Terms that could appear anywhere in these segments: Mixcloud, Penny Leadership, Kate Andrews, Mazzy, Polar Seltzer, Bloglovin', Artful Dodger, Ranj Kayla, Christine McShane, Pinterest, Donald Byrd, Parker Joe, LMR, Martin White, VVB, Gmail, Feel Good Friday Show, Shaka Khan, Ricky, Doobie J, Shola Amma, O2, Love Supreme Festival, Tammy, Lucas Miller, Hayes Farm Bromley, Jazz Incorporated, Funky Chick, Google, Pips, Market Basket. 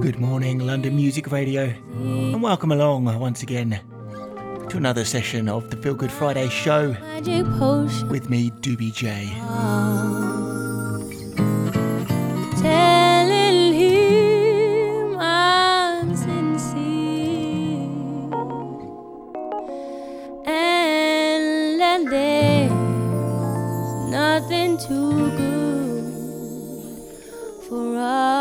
Good morning, London Music Radio, and welcome along once again to another session of the Feel Good Friday Show with me, Doobie J. Telling him I'm sincere and that there's nothing too good for us.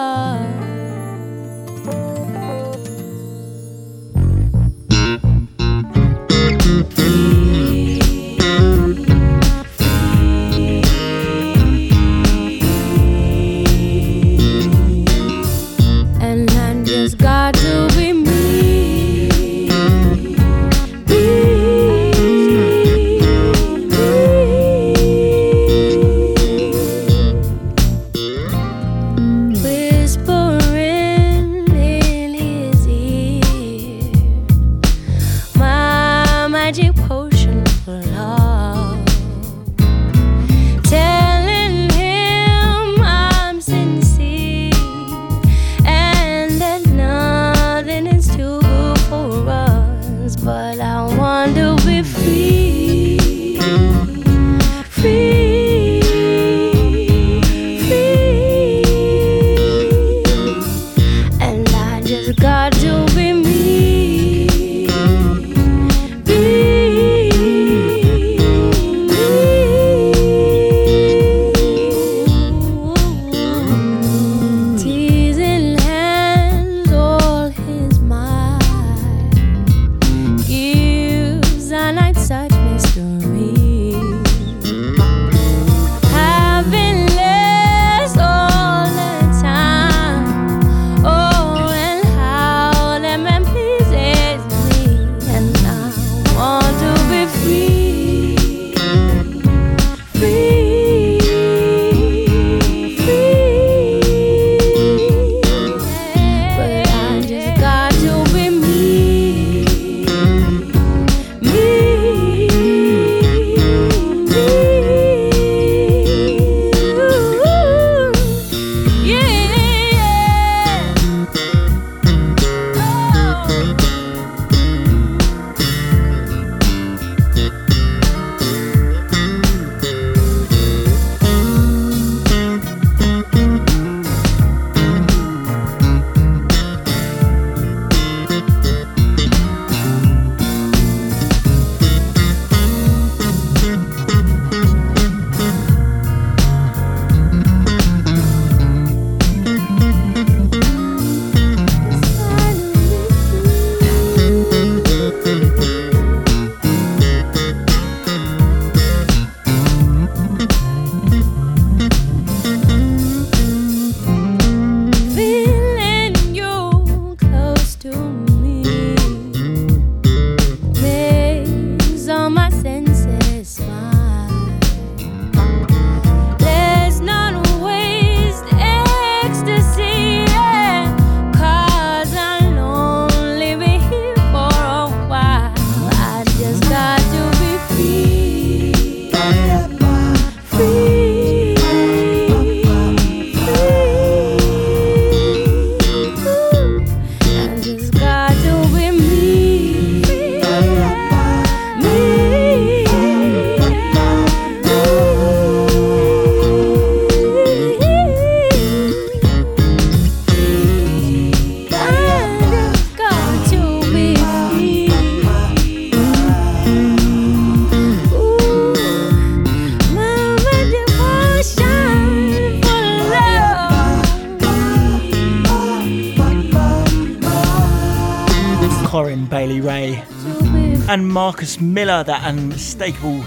Lucas Miller, that unmistakable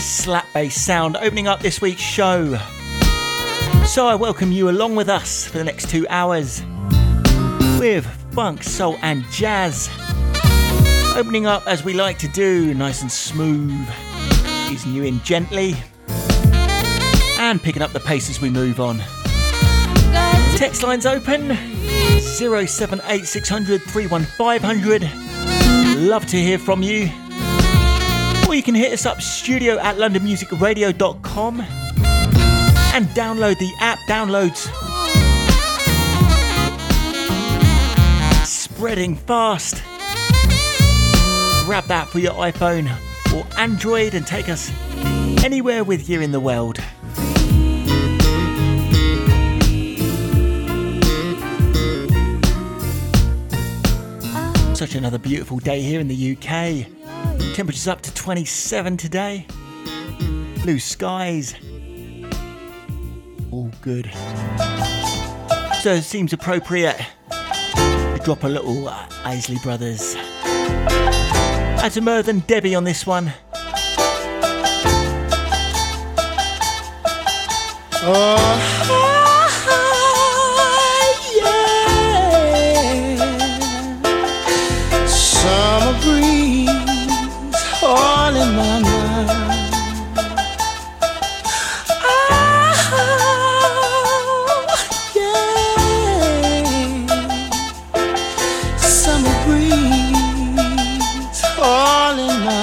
slap bass sound opening up this week's show. So I welcome you along with us for the next 2 hours with funk, soul and jazz. Opening up as we like to do, nice and smooth, easing you in gently and picking up the pace as we move on. Text lines open 078 600 31500. Love to hear from you. Or you can hit us up studio@londonmusicradio.com and download the app. Downloads spreading fast. Grab that for your iPhone or Android and take us anywhere with you in the world. Such another beautiful day here in the UK. Temperatures up to 27 today. Blue skies. All good. So it seems appropriate to drop a little Isley Brothers. Adam Irth and Debbie on this one. Yeah. Summer breeze all in my mind. Yeah. Summer breeze all in my mind.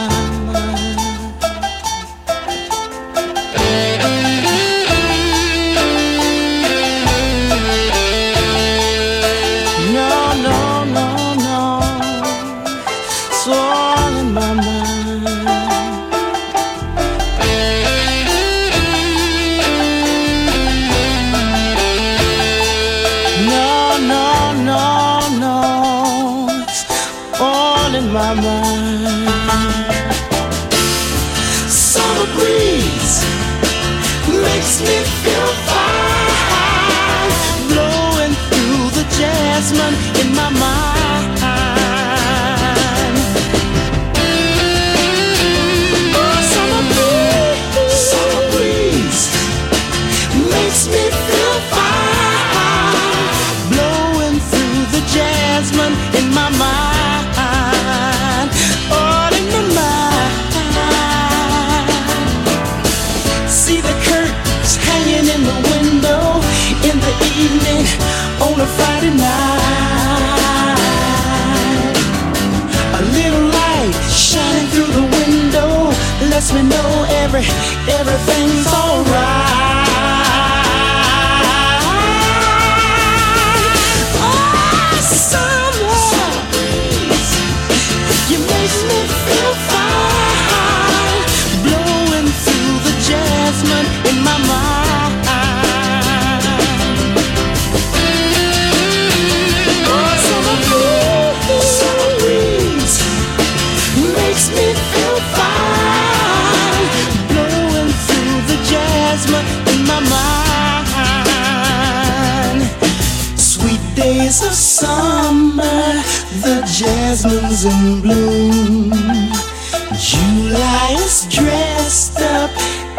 We know everything's alright. Oh, summer, you make me feel fine, blowing through the jasmine in my mind. Oh, summer breeze makes me feel fine. In my mind, sweet days of summer, the jasmine's in bloom. July is dressed up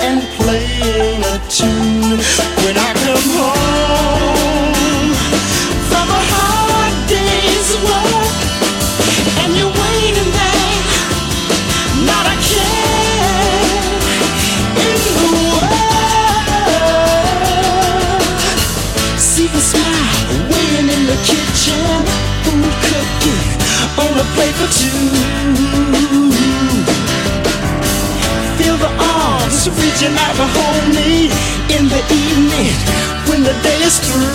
and playing a tune. When I come home from a hard day's work, and you're waiting there, not a care in the world. The kitchen, food cooking on a plate for two. Feel the arms reaching out to hold me in the evening when the day is through.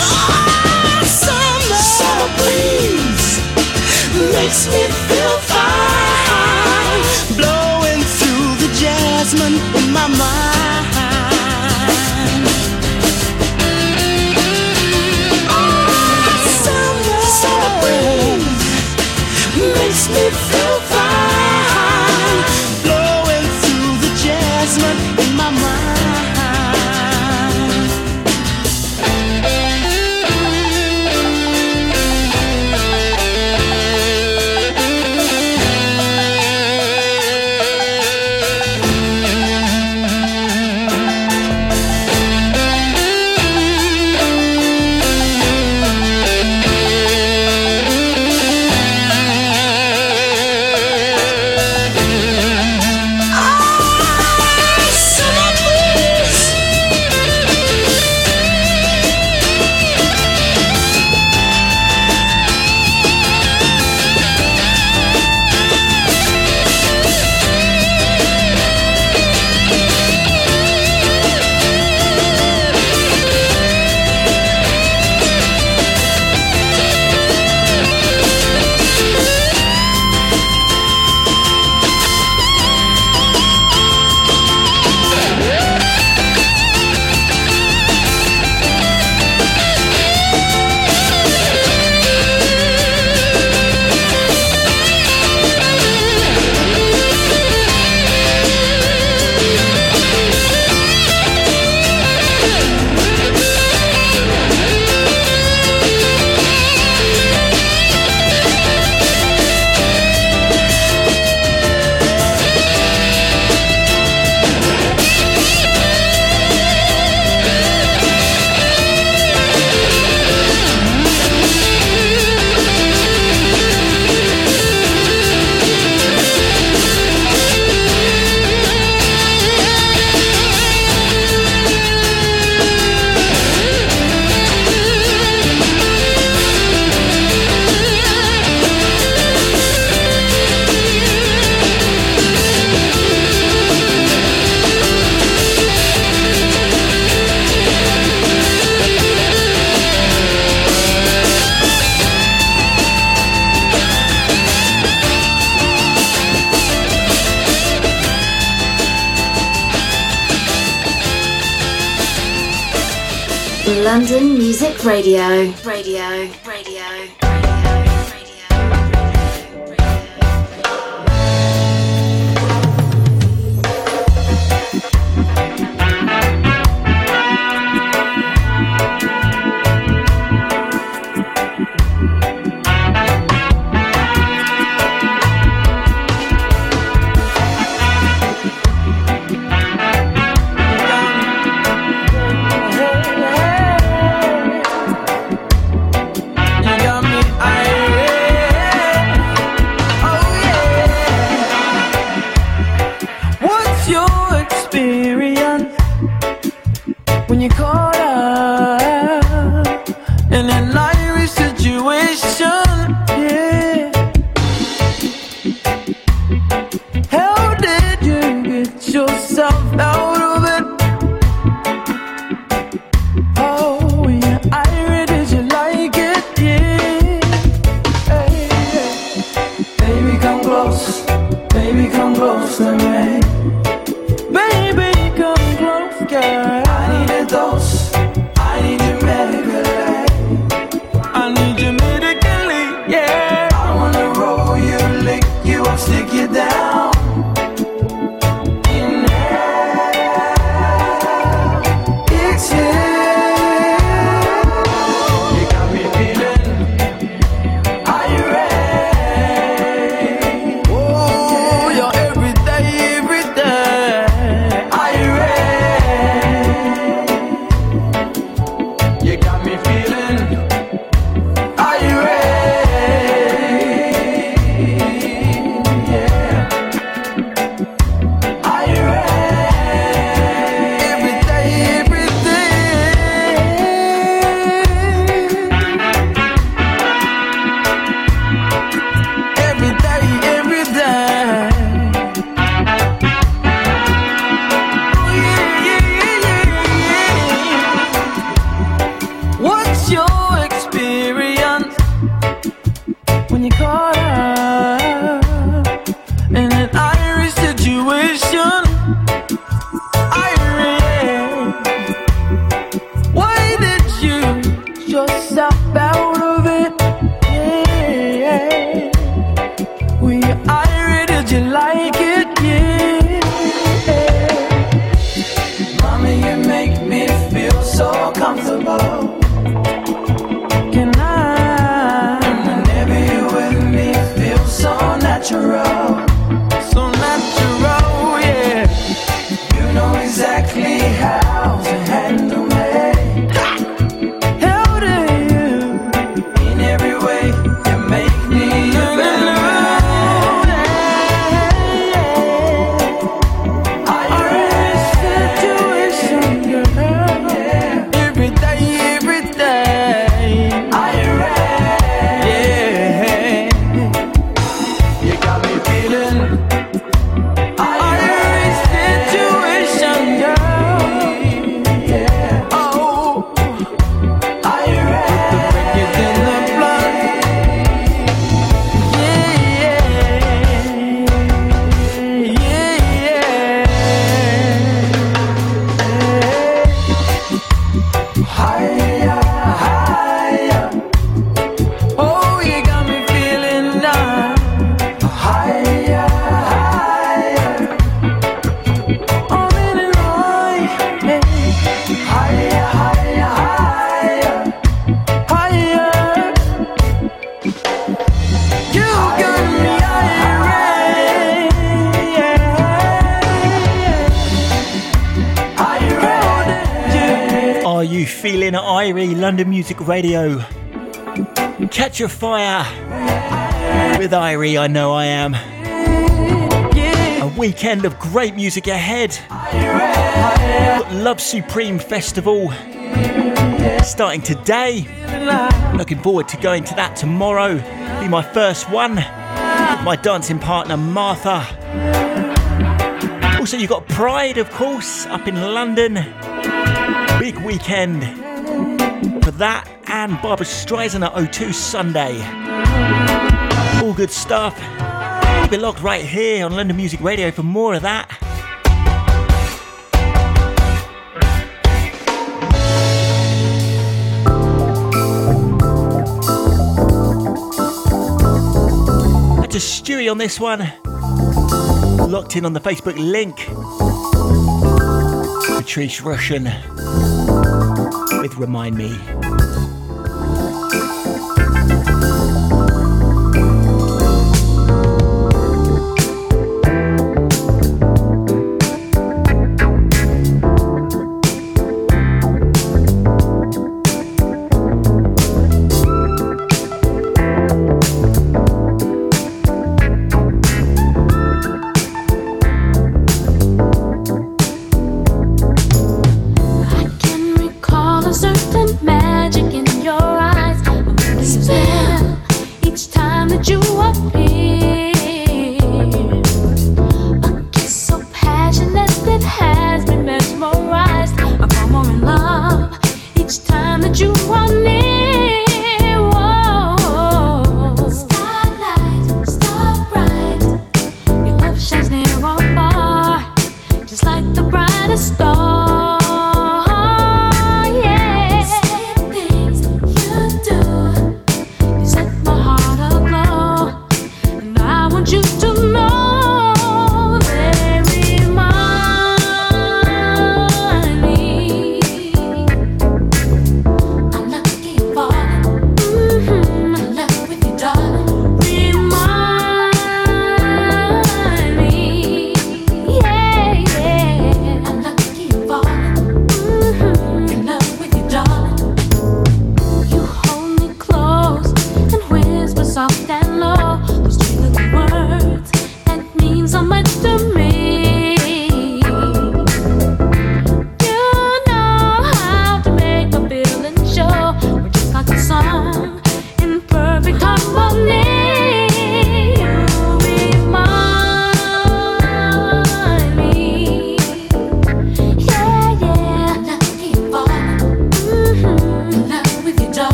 Oh, summer breeze makes me feel fine, blowing through the jasmine in my mind. Makes me feel fine, blowing through the jasmine in my mind. on London Music Radio. London Music Radio. Catch a fire with Irie, I know I am. A weekend of great music ahead. Love Supreme Festival starting today. Looking forward to going to that tomorrow. Be my first one with my dancing partner Martha. Also, you've got Pride, of course, up in London. Big weekend for that, and Barbara Streisand at O2 Sunday. All good stuff. Keep it locked right here on London Music Radio for more of that. to Stewie on this one. Locked in on the Facebook link. Patrice Rushen with Remind Me.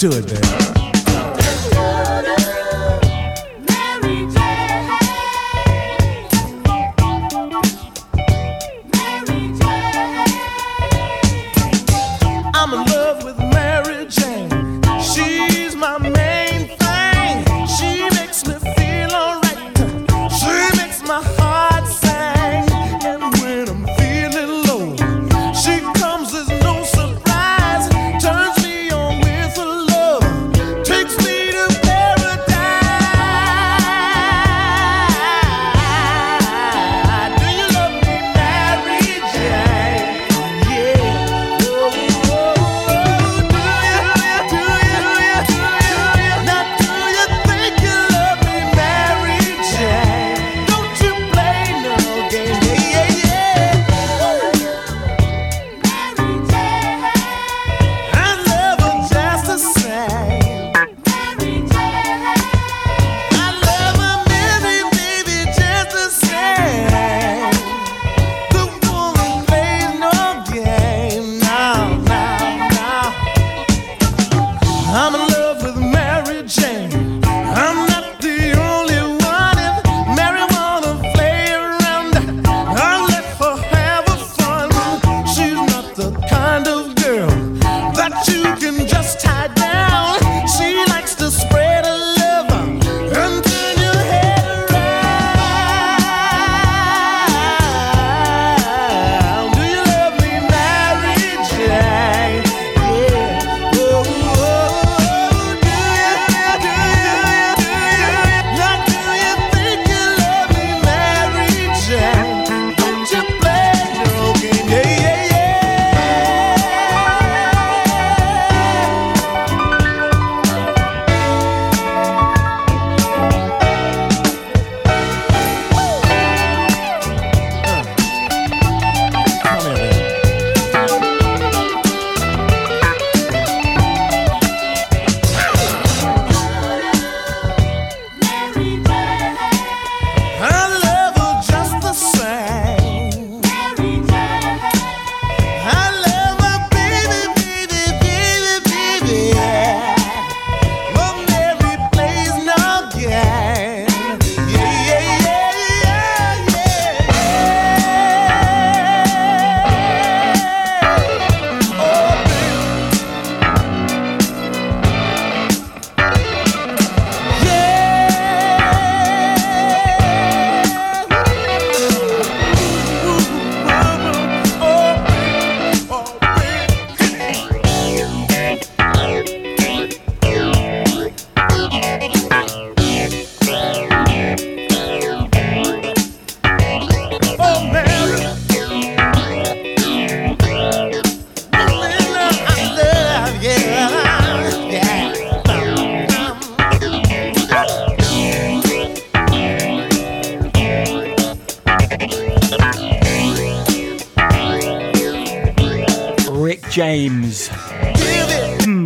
to it, man.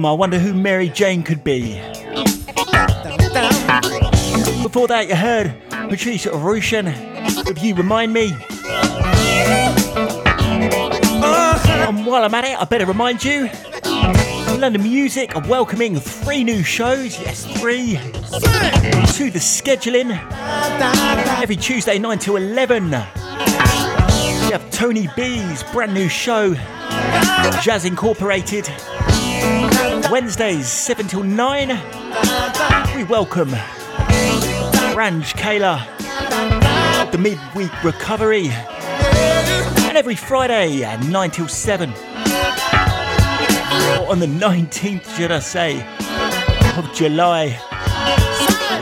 I wonder who Mary Jane could be. Before that, you heard Patrice Rushen with You Remind Me. And while I'm at it, I better remind you, London Music are welcoming 3 new shows, yes, 3, to the scheduling. Every Tuesday, 9 to 11, we have Tony B's brand new show, Jazz Incorporated. Wednesdays, 7 till 9, we welcome Ranj Kayla, the midweek recovery, and every Friday at 9 till 7, or on the 19th, should I say, of July.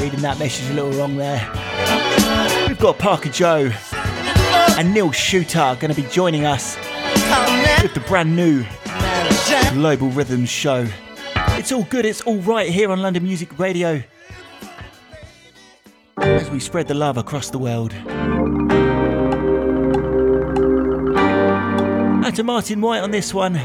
Reading that message a little wrong there. We've got Parker Joe and Neil Shooter going to be joining us with the brand new Global Rhythms show. It's all good, it's all right here on London Music Radio as we spread the love across the world. And to Martin White on this one.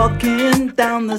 walking down the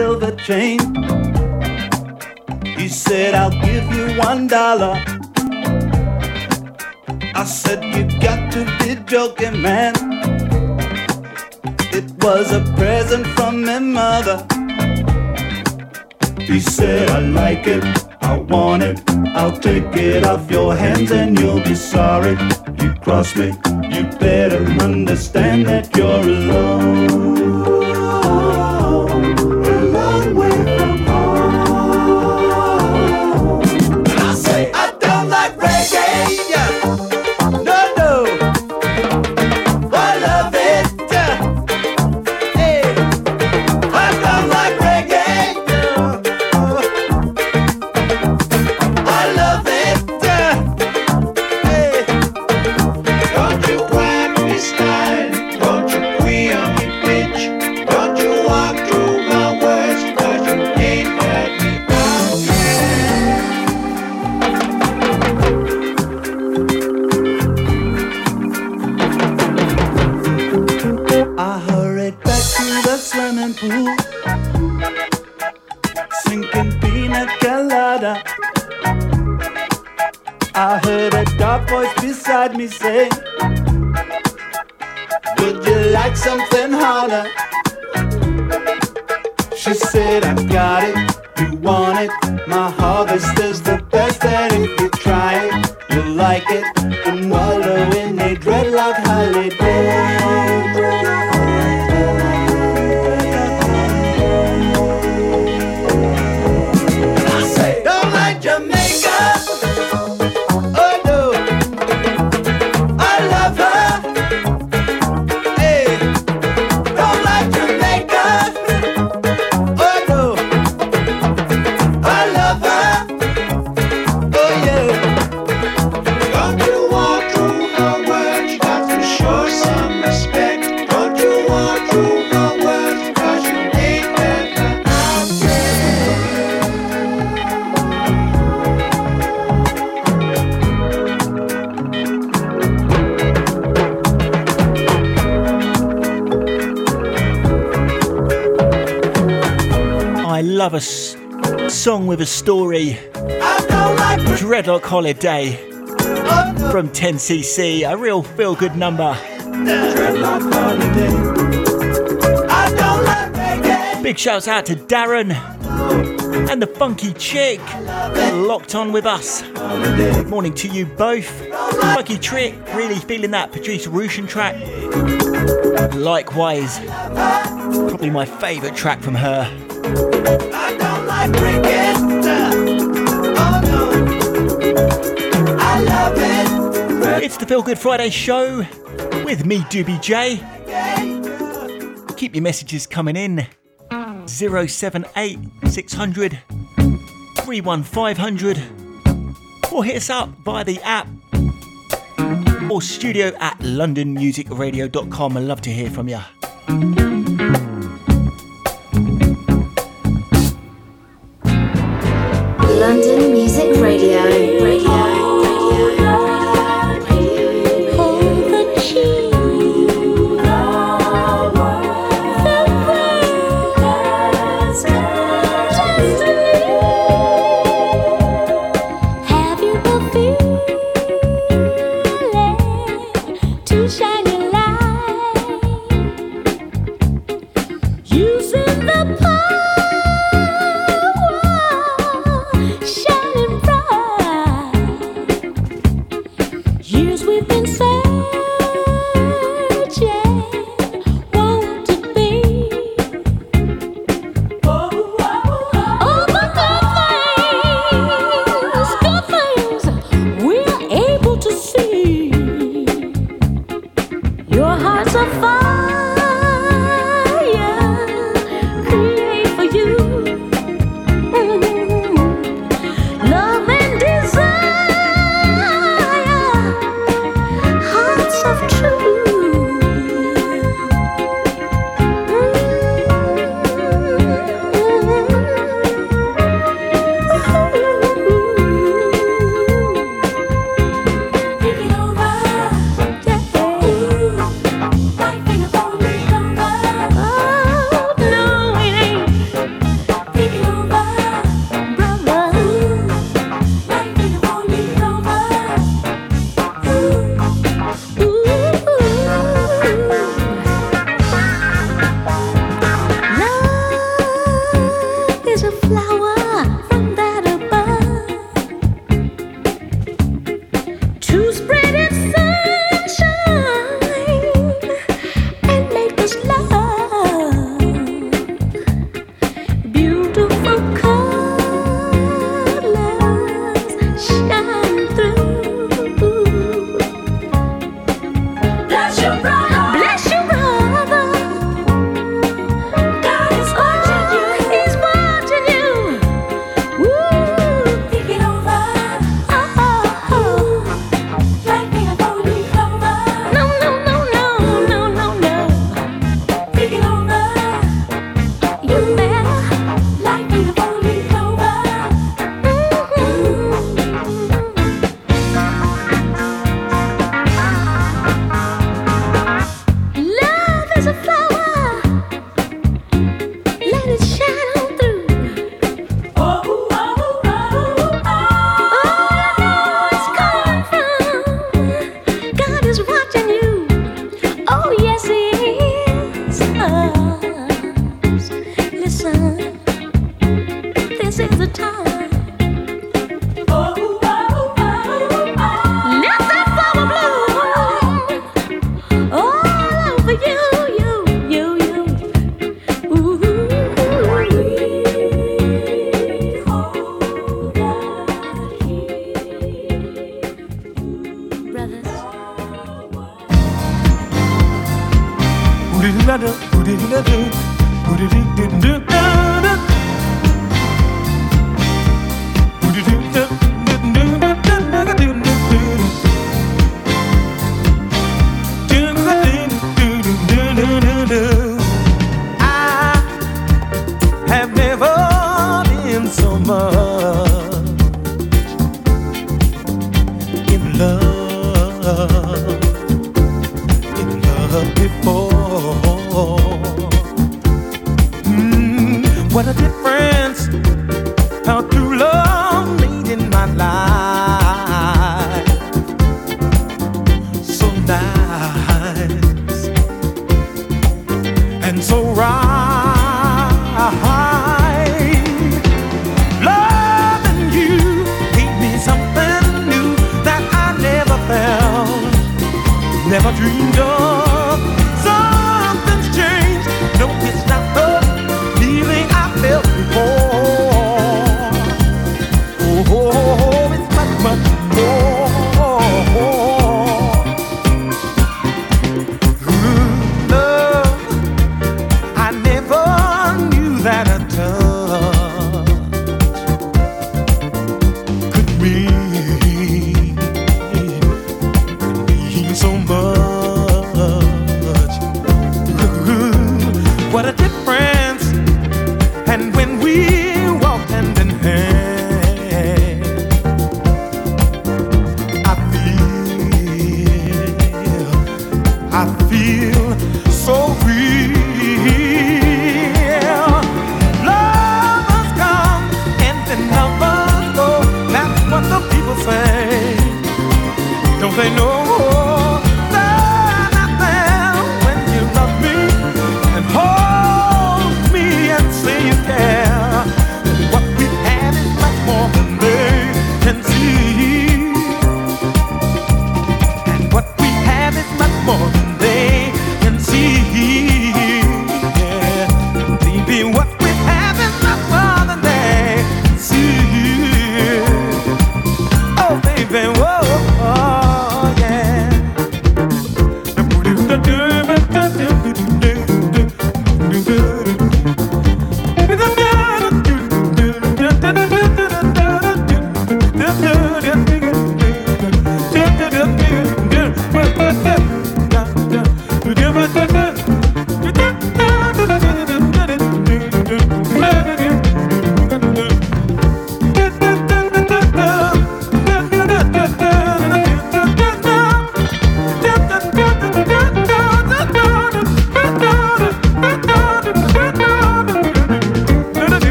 Silver chain. He said, I'll give you $1. I said, you got to be joking, man. It was a present from my mother. He said, I like it, I want it, I'll take it off your hands and you'll be sorry you crossed me. You better understand that you're alone. Love a song with a story. Dreadlock Holiday from 10cc, a real feel-good number. Big shouts out to Darren and the Funky Chick, locked on with us. Good morning to you both. Funky Chick, really feeling that Patrice Rushen track. Likewise, probably my favourite track from her. I don't like cricket, oh no, I love it. It's the Feel Good Friday show with me, Doobie J. Keep your messages coming in. 078 600 31500, or hit us up via the app or studio at londonmusicradio.com. I'd love to hear from you. London Music Radio.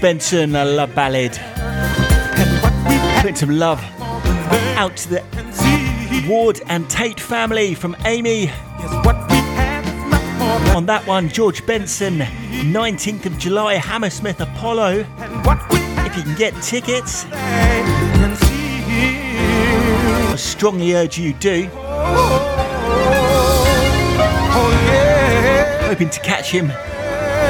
Benson, a love ballad. Put some love out to the Ward and Tate family from Amy. On that one, George Benson, 19th of July, Hammersmith Apollo. If you can get tickets, I strongly urge you do. Hoping to catch him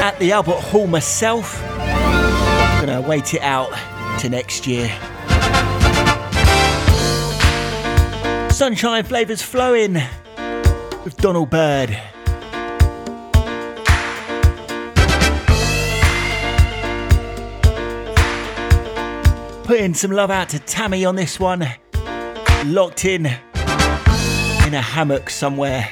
at the Albert Hall myself. I'm going to wait it out to next year. Sunshine Flavours Flowing with Donald Byrd. Putting some love out to Tammy on this one. Locked in a hammock somewhere.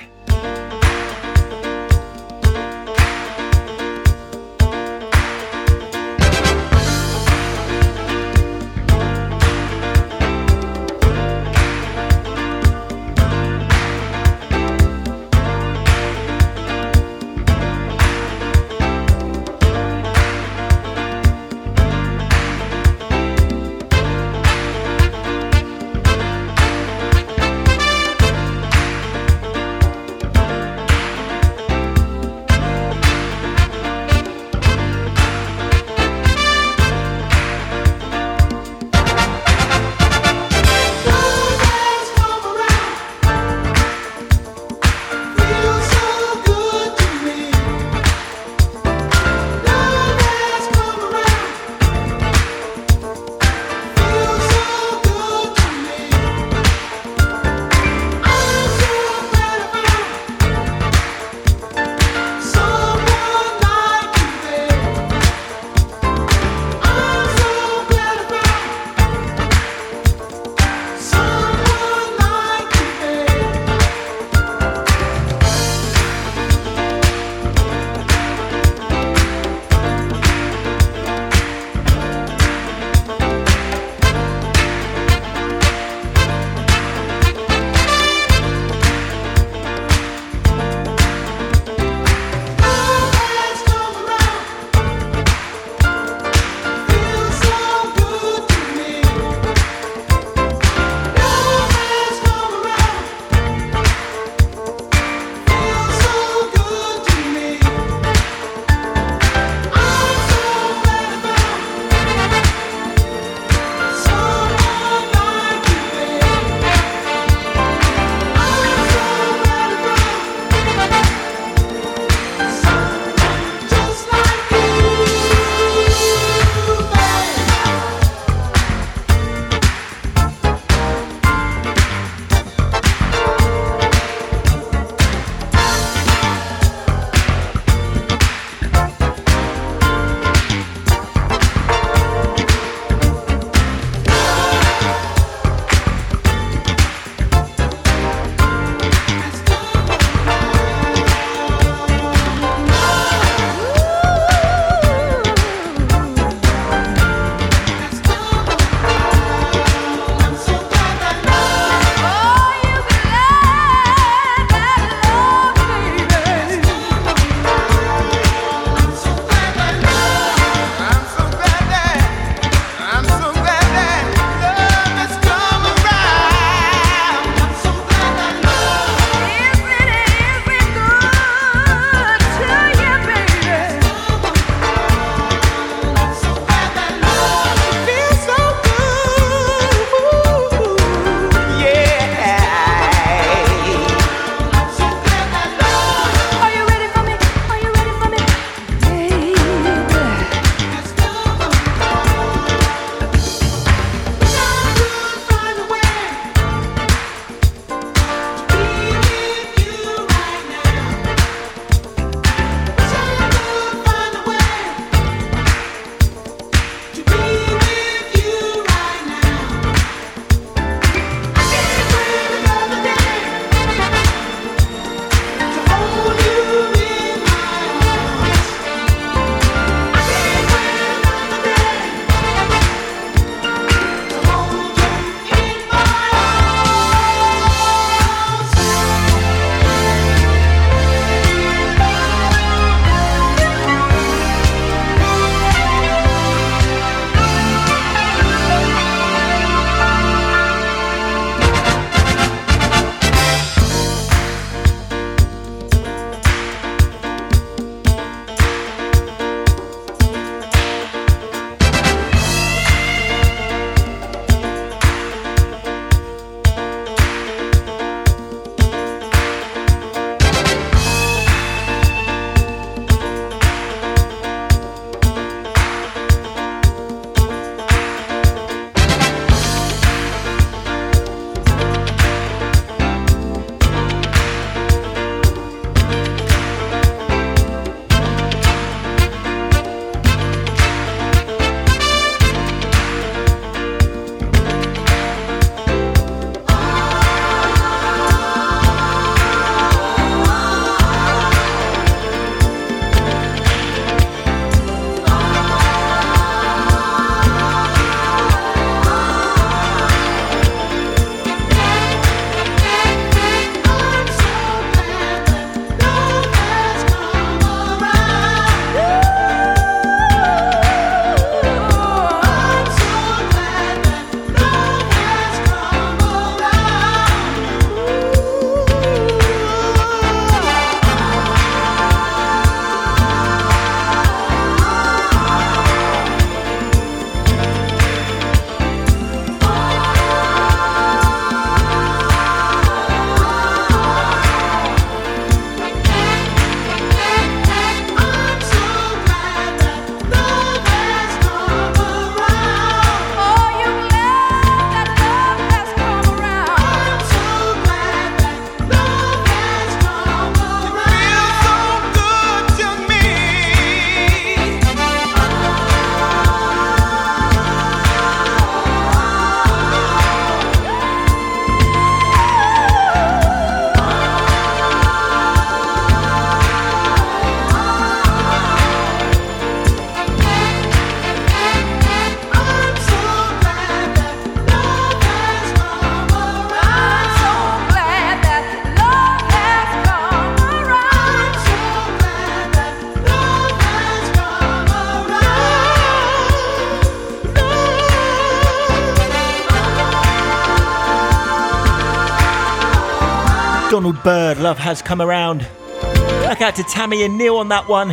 old bird, love has come around. Back out to Tammy and Neil on that one.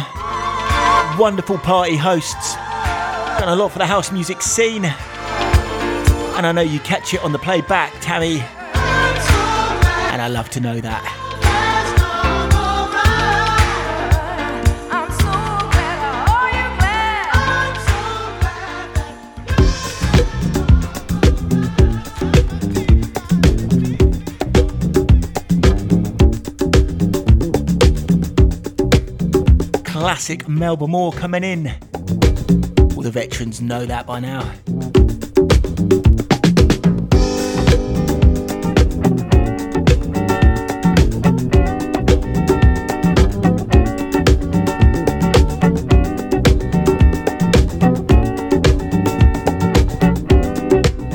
Wonderful party hosts. Done a lot for the house music scene. And I know you catch it on the playback, Tammy. And I love to know that. Classic Melba Moore coming in. All the veterans know that by now.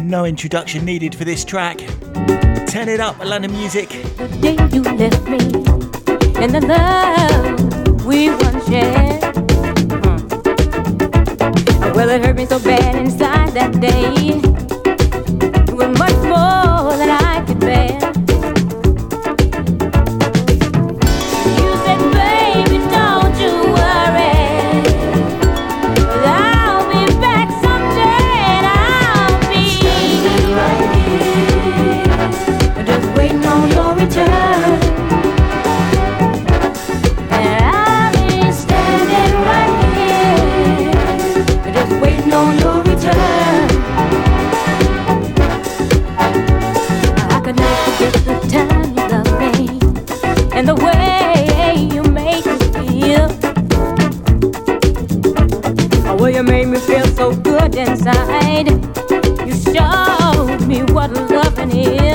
No introduction needed for this track. Turn it up, London Music. The day you left me and the love we once shared. Well, it hurt me so bad inside that day. It was much more than I could bear. You said, baby, don't you worry. I'll be back someday and I'll be standing right here, just waiting on your return. And I'll be standing right here, just waiting on your return. I could not forget the time you loved me and the way you made me feel. Oh, well, you made me feel so good inside. You showed me what loving is.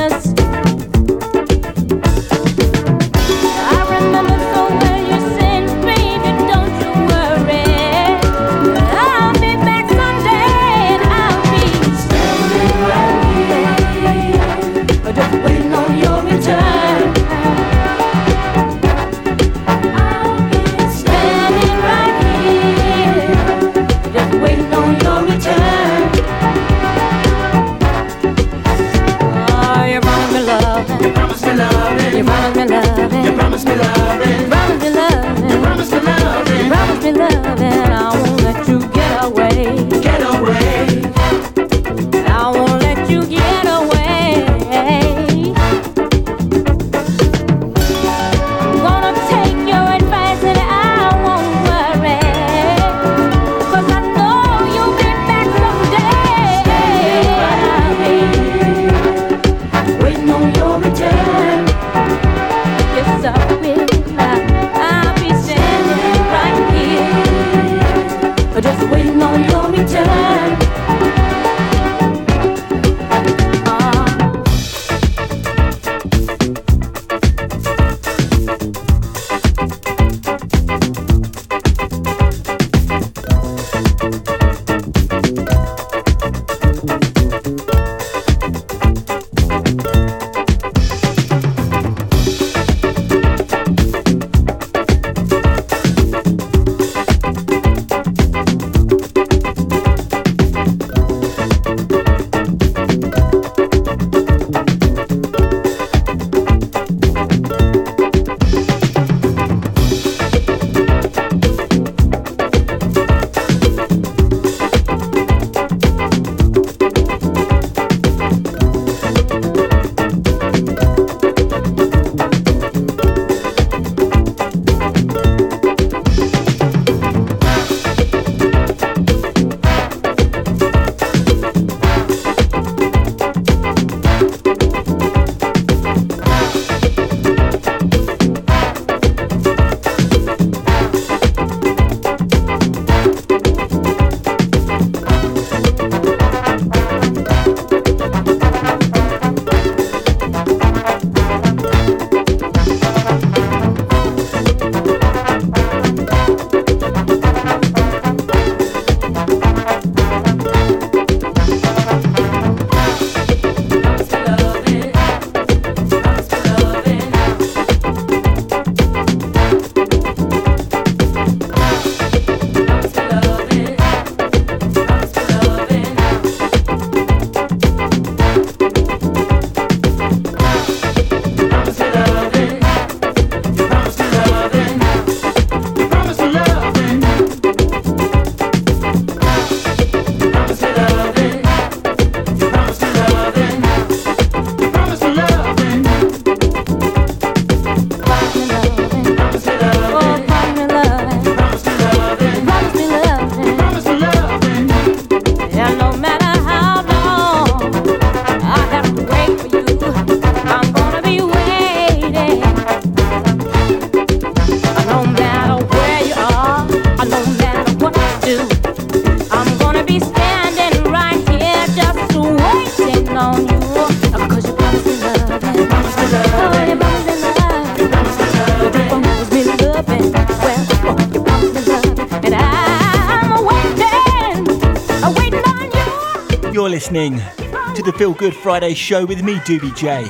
You're listening to the Feel Good Friday Show with me, Doobie J.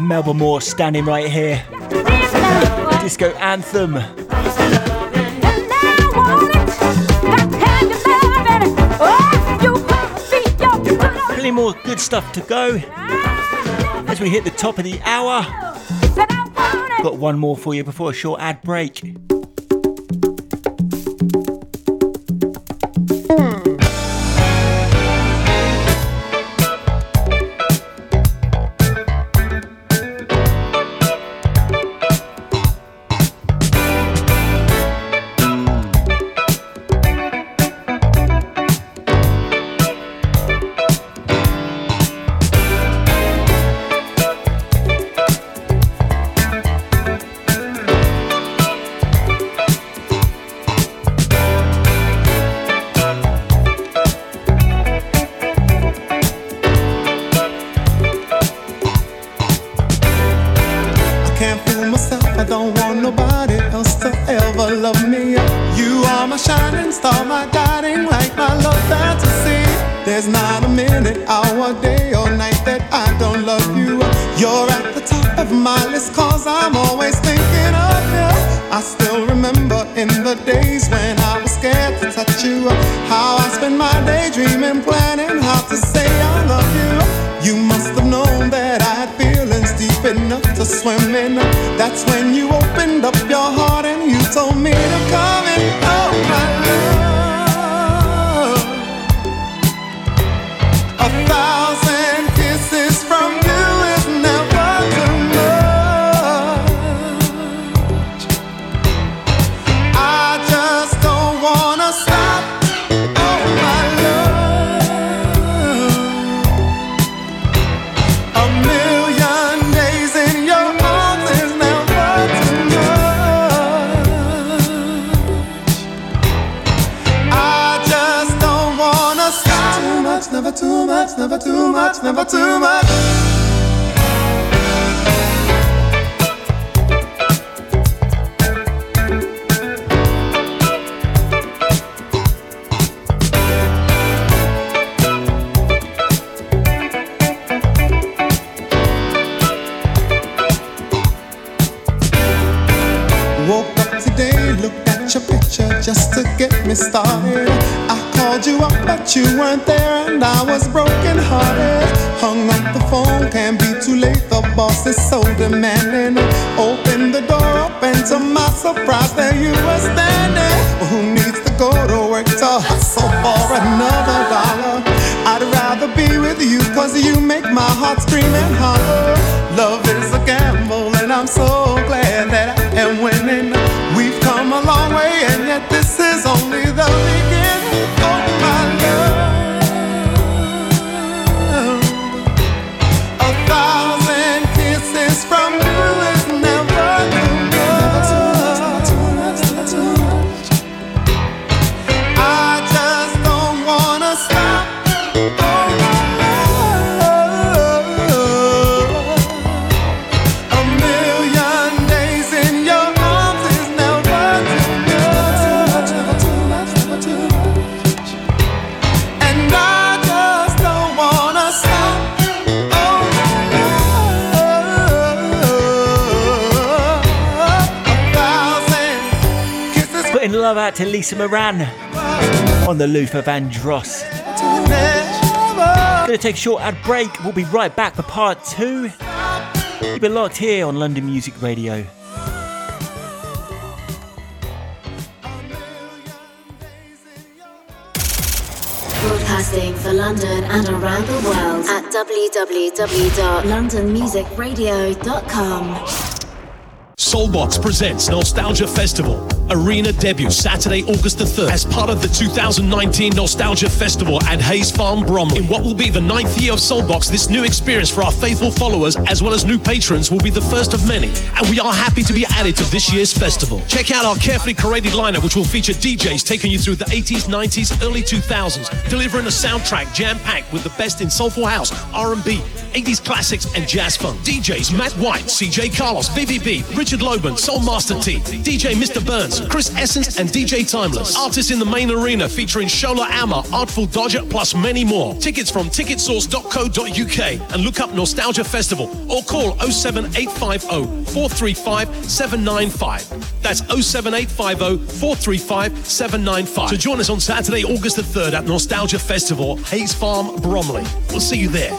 Melba Moore standing right here. Disco anthem. Plenty more good stuff to go as we hit the top of the hour. Got one more for you before a short ad break. Moran on the Loof of Andros. Gonna take a short ad break. We'll be right back for part two. You've been locked here on London Music Radio. Broadcasting for London and around the world at www.londonmusicradio.com. Soulbox presents Nostalgia Festival. Arena debut Saturday, August the 3rd as part of the 2019 Nostalgia Festival at Hayes Farm Bromley. In what will be the 9th year of Soulbox, this new experience for our faithful followers as well as new patrons will be the first of many. And we are happy to be added to this year's festival. Check out our carefully curated lineup which will feature DJs taking you through the 80s, 90s, early 2000s, delivering a soundtrack jam-packed with the best in soulful house, R&B, 80s classics and jazz funk. DJs Matt White, CJ Carlos, VVB, Richard Loban, Soul Master T, DJ Mr. Burns, Chris Essence and DJ Timeless. Artists in the main arena featuring Shola Amma, Artful Dodger, plus many more. Tickets from ticketsource.co.uk and look up Nostalgia Festival or call 07850 435 795. That's 07850 435 795. So join us on Saturday, August the 3rd at Nostalgia Festival, Hayes Farm, Bromley. We'll see you there.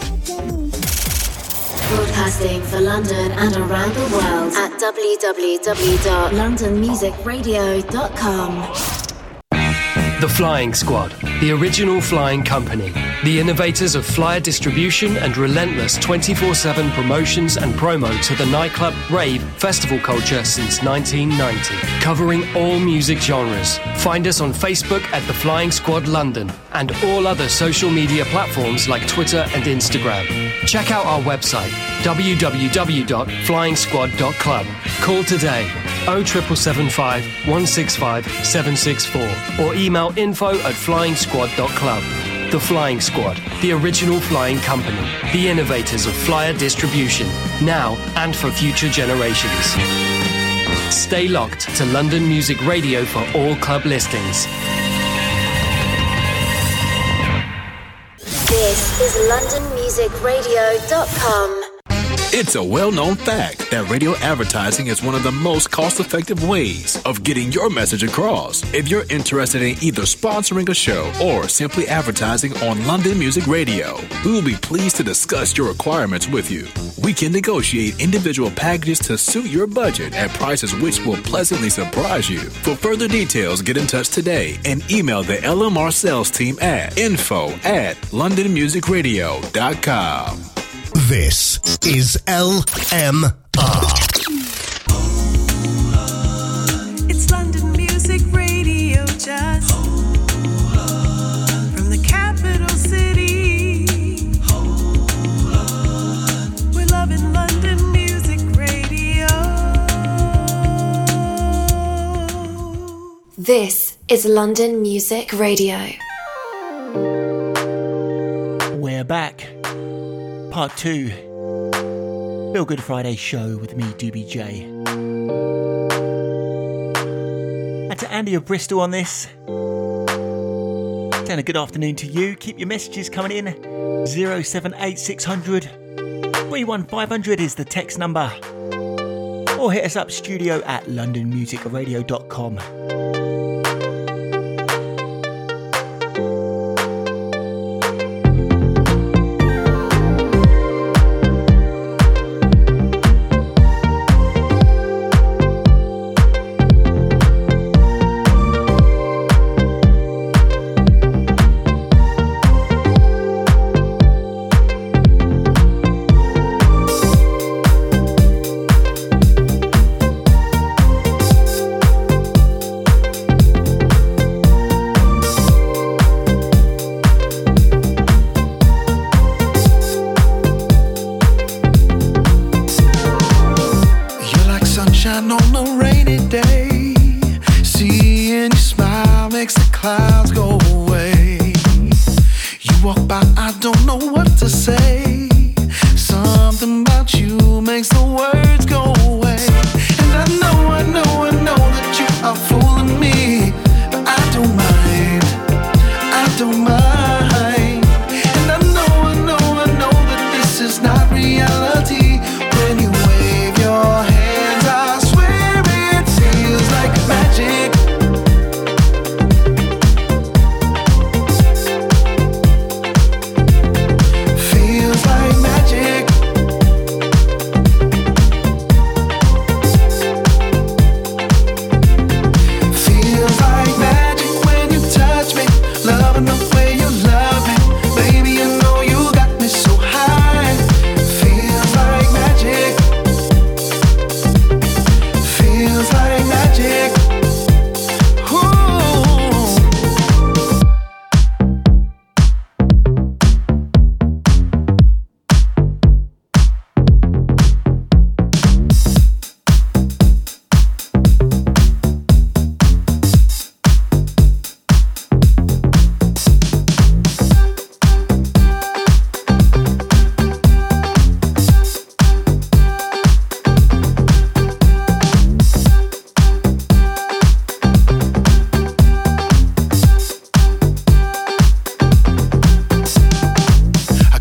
Broadcasting for London and around the world at www.londonmusicradio.com. The Flying Squad, the original flying company, the innovators of flyer distribution and relentless 24/7 promotions and promo to the nightclub, rave, festival culture since 1990, covering all music genres. Find us on Facebook at The Flying Squad London and all other social media platforms like Twitter and Instagram. Check out our website, www.flyingsquad.club. Call today, 07775 165 764 or email info@flyingsquad.club. The Flying Squad, the original flying company, the innovators of flyer distribution, now and for future generations. Stay locked to London Music Radio for all club listings. This is LondonMusicRadio.com. It's a well-known fact that radio advertising is one of the most cost-effective ways of getting your message across. If you're interested in either sponsoring a show or simply advertising on London Music Radio, we will be pleased to discuss your requirements with you. We can negotiate individual packages to suit your budget at prices which will pleasantly surprise you. For further details, get in touch today and email the LMR sales team at info@londonmusicradio.com. This is LMR. It's London Music Radio, Jazz. From the capital city. We're loving London Music Radio. This is London Music Radio. We're back. Part 2, Feel Good Friday Show with me, Doobie J. And to Andy of Bristol on this, and a good afternoon to you. Keep your messages coming in. 07860 31500 is the text number. Or hit us up, studio@londonmusicradio.com.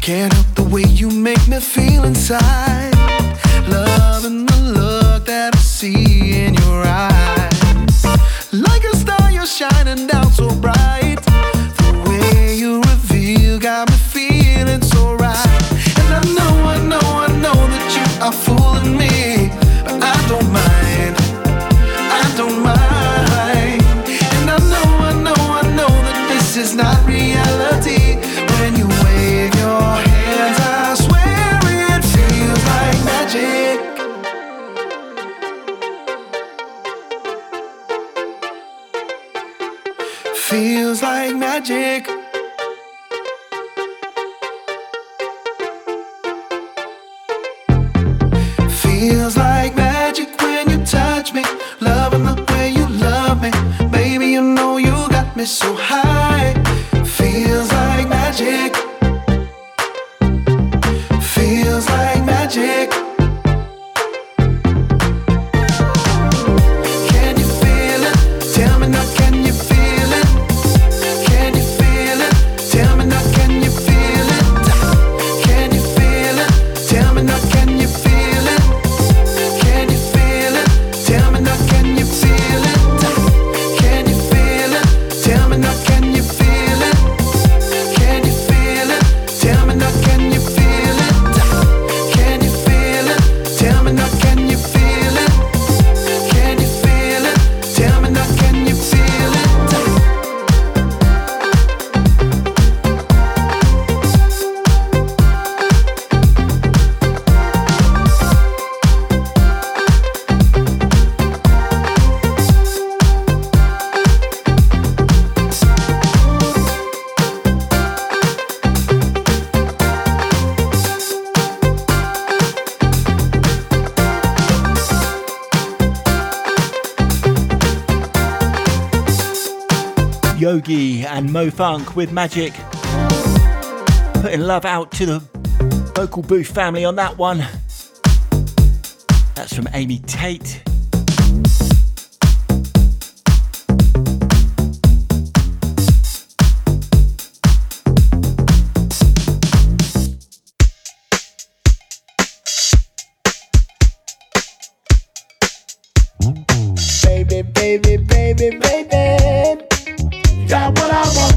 Can't help the way you make me feel inside. Loving the look that I see in your eyes. Like a star you're shining down so bright. The way you reveal got me feeling so right. And I know that you are fooling me, but I don't mind. And I know that this is not reality. When you wave your hands, I swear it feels like magic. Feels like magic. Feels like magic when you touch me. Loving the way you love me. Baby, you know you got me so high. Feels like magic. Feels like magic. And Mo Funk with Magic, putting love out to the vocal booth family on that one. That's from Amy Tate. Baby, baby, baby, baby, got what I want.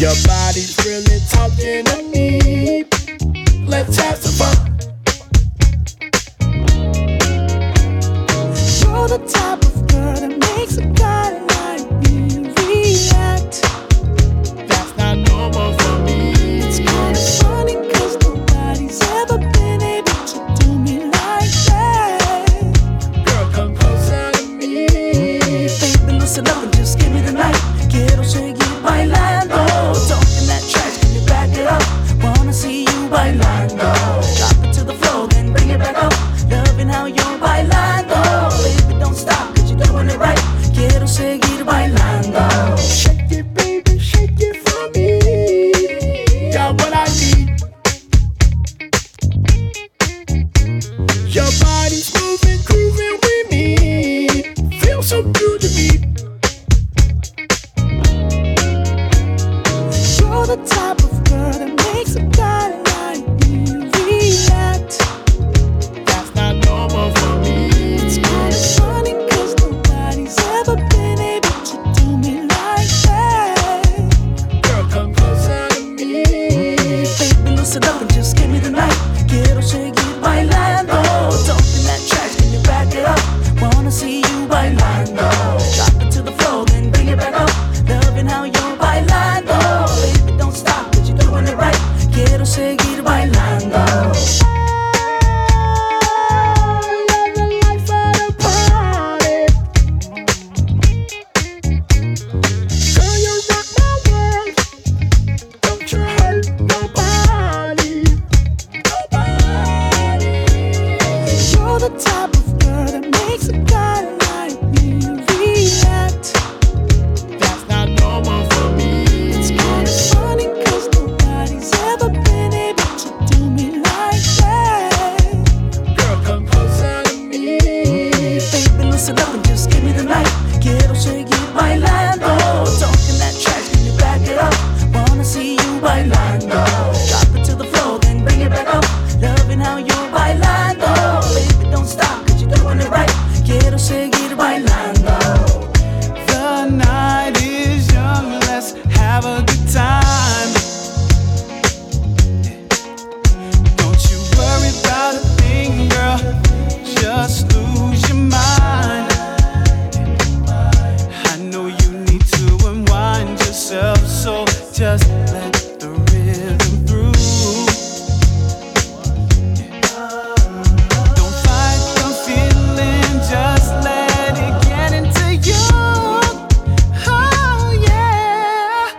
Your body's really talking to me. Let's have some fun. You're the type of girl that makes a guy like me react. That's not normal for me. It's kind of funny cause nobody's ever been able to do me like that. Girl, come closer. Listen up and just give me the night. Quiero seguir bailando. Talking that trash, can you back it up? Wanna see you bailando. Drop it to the floor, then bring it back up. Loving how you're bailando. Baby, don't stop, cause you're doing it right. Quiero seguir bailando. Shake it, baby, shake it for me. Got what I need. Your body's moving, grooving with me. Feels so good to me. The type of girl that makes a guy like me react. That's not normal for me. It's kind of funny cause nobody's ever been able to do me like that. Girl, come closer to me. Baby, listen up and just give me the night. Quiero seguir bailando. Talking that trash, can you back it up? Wanna see you bailando. Drop it to the floor, then bring it back up. Loving how you're bailando. Stop, cause you're doing it right. just let the rhythm through. Don't fight the feeling, just let it get into you. Oh yeah.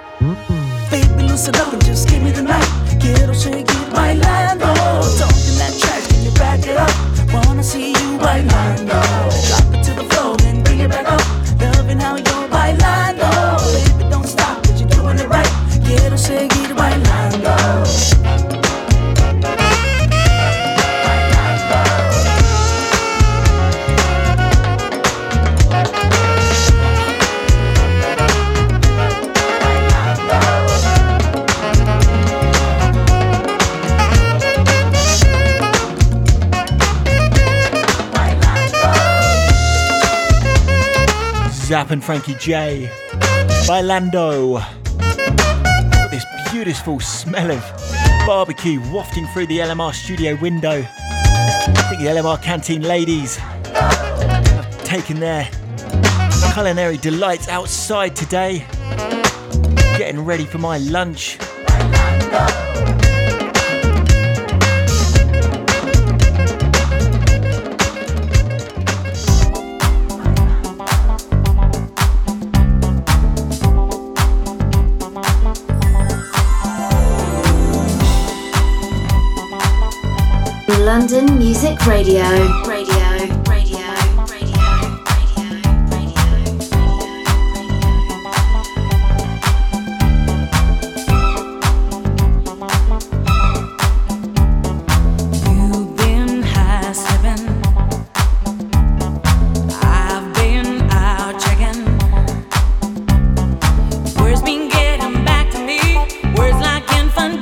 Baby, listen up and just give me the mic. Quiero seguir bailando. Talking that trash, can you back it up? Wanna see you bailando. Drop it to the floor, then bring it back up. Loving how you're bailando. Baby, don't stop, cause you're doing it right. Quiero seguir bailando. Zapp and Frankie J by Lando. Got this beautiful smell of barbecue wafting through the LMR studio window. I think the LMR canteen ladies have taken their culinary delights outside today. Getting ready for my lunch. London Music Radio. You've been high stepping, I've been out checking. Words been getting back to me, words like infinite.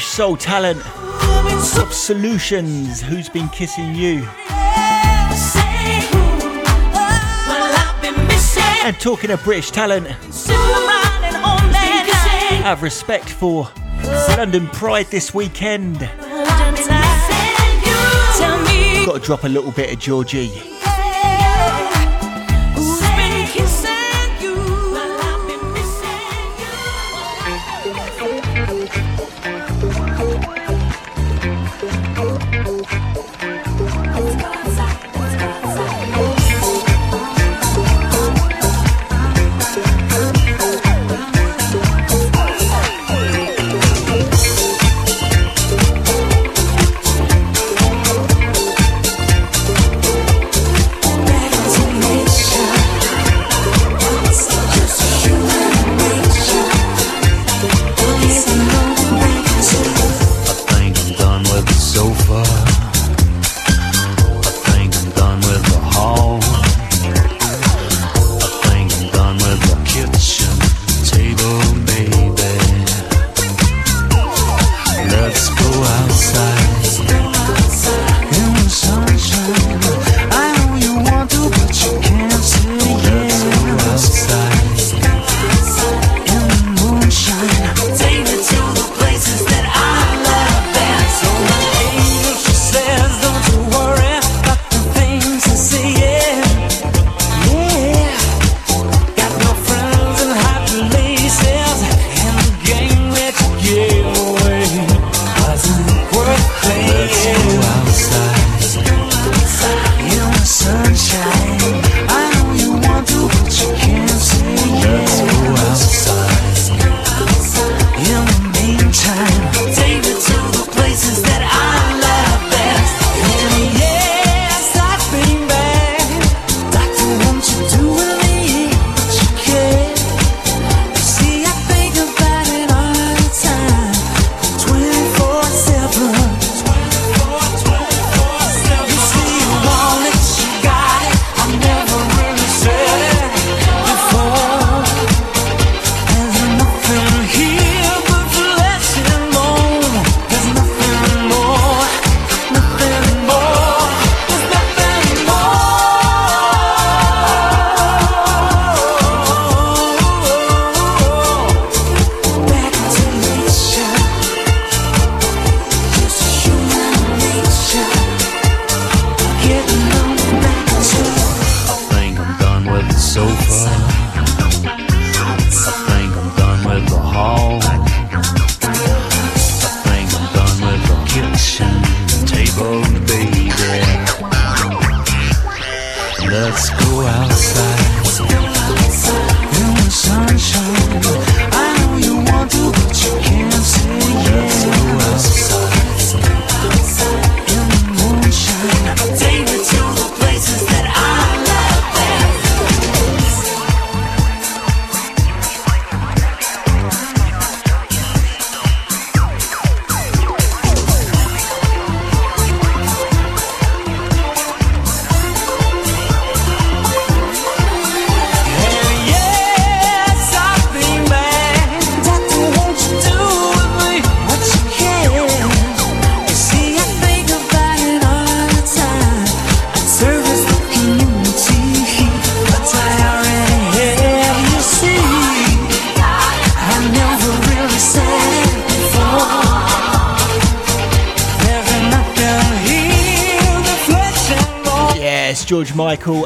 Soul talent, Solutions, Who's Been Kissing You? Well, I've been missing. And talking of British talent, have respect for London Pride this weekend. Got to drop a little bit of Georgie.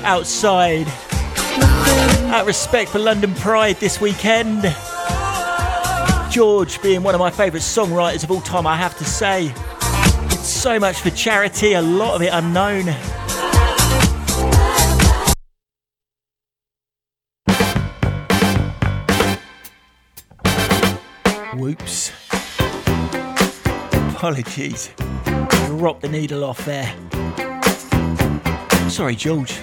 Outside, out of respect for London Pride this weekend. George being one of my favourite songwriters of all time, I have to say. Did so much for charity, a lot of it unknown. Whoops. Apologies. Dropped the needle off there. Sorry, George.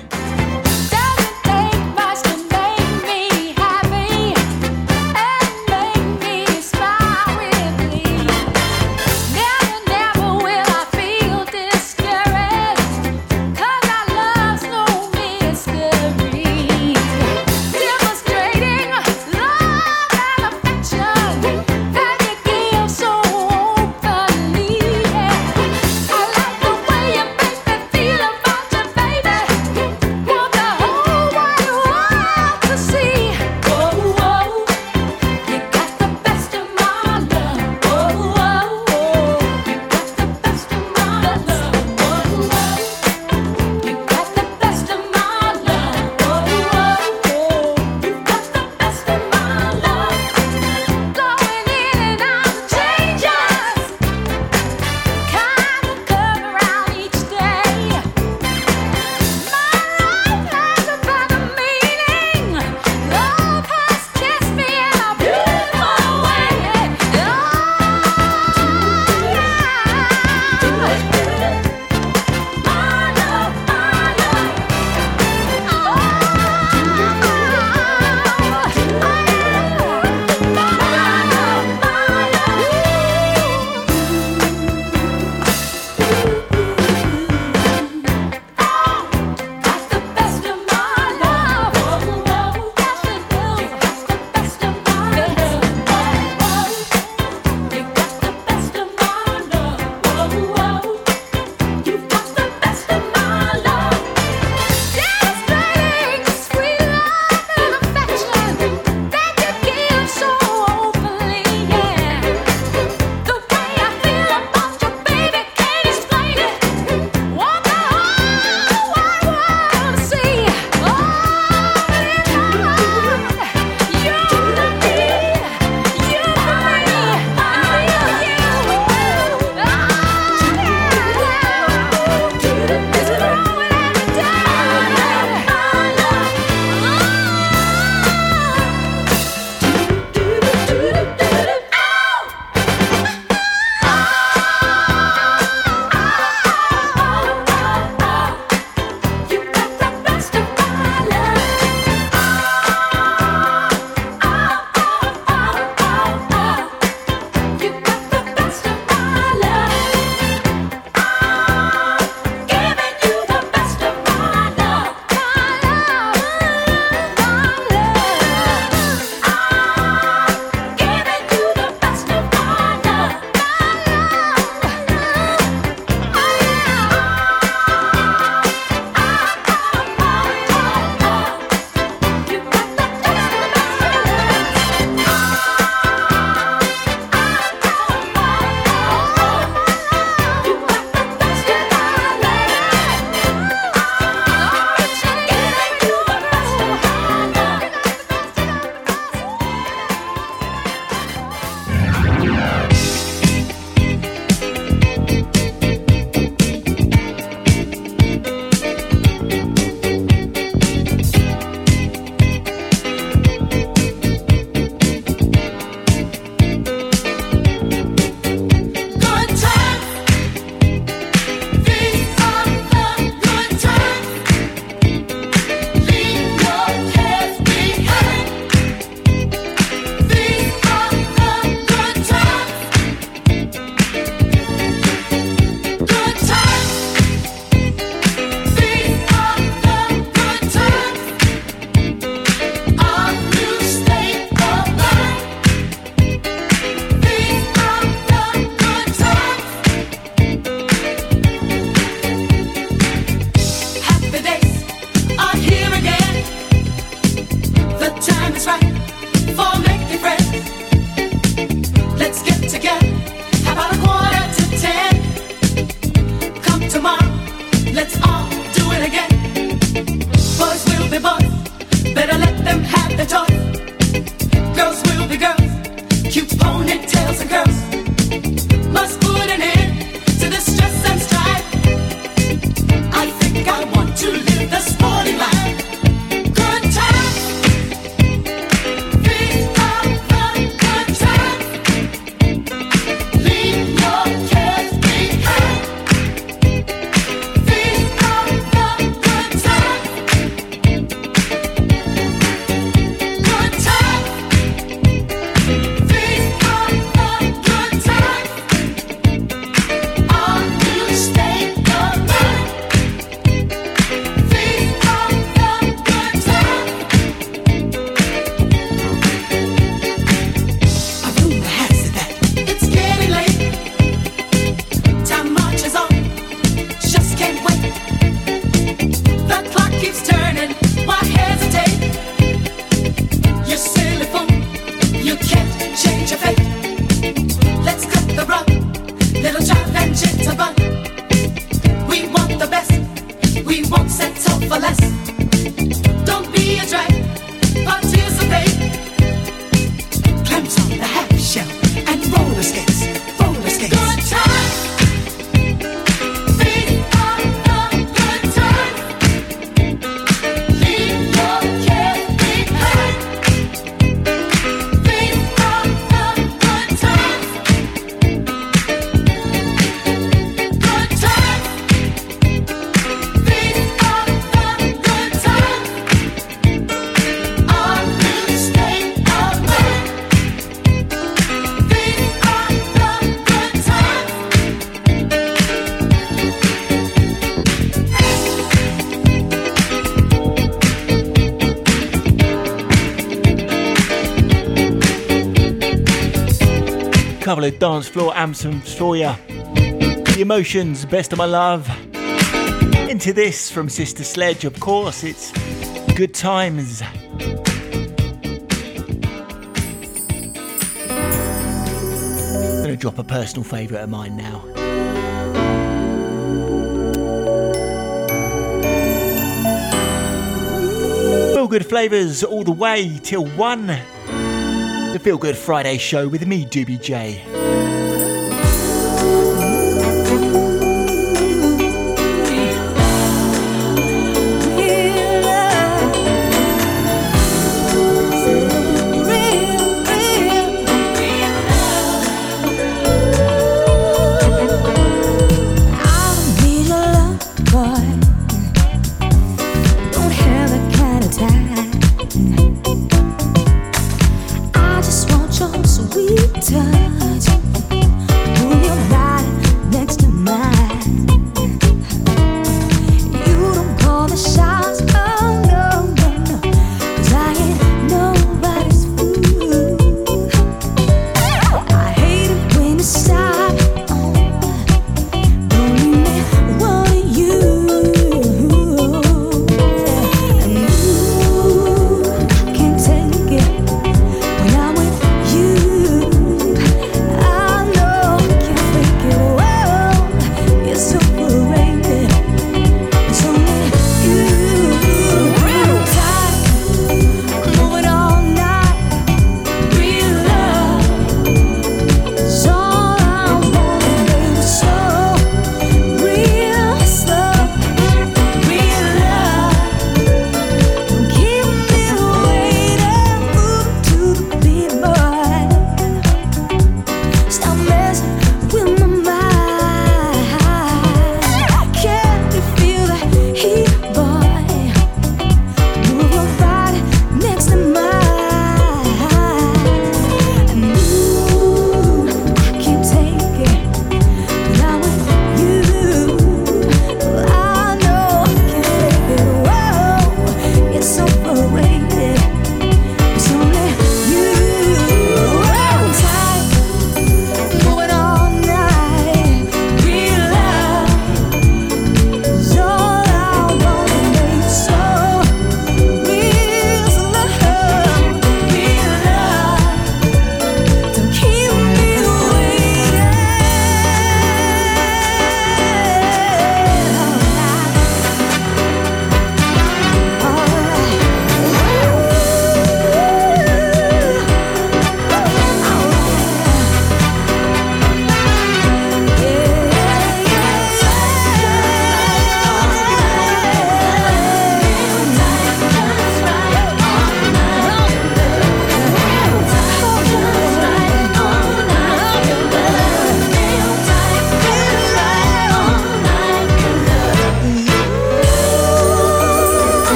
couple of dance floor anthems for you. The Emotions, Best of My Love. Into this from Sister Sledge, of course, it's Good Times. I'm going to drop a personal favourite of mine now. Feel Good Flavours all the way till 1. The Feel Good Friday Show with me, Doobie J.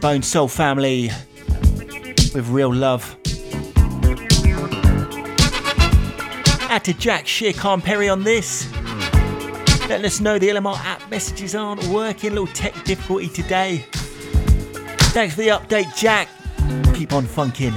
Bone Soul Family with Real Love. Out to Jack Sheer Khan Perry on this. Letting us know the LMR app messages aren't working. A little tech difficulty today. Thanks for the update, Jack. Keep on funkin'.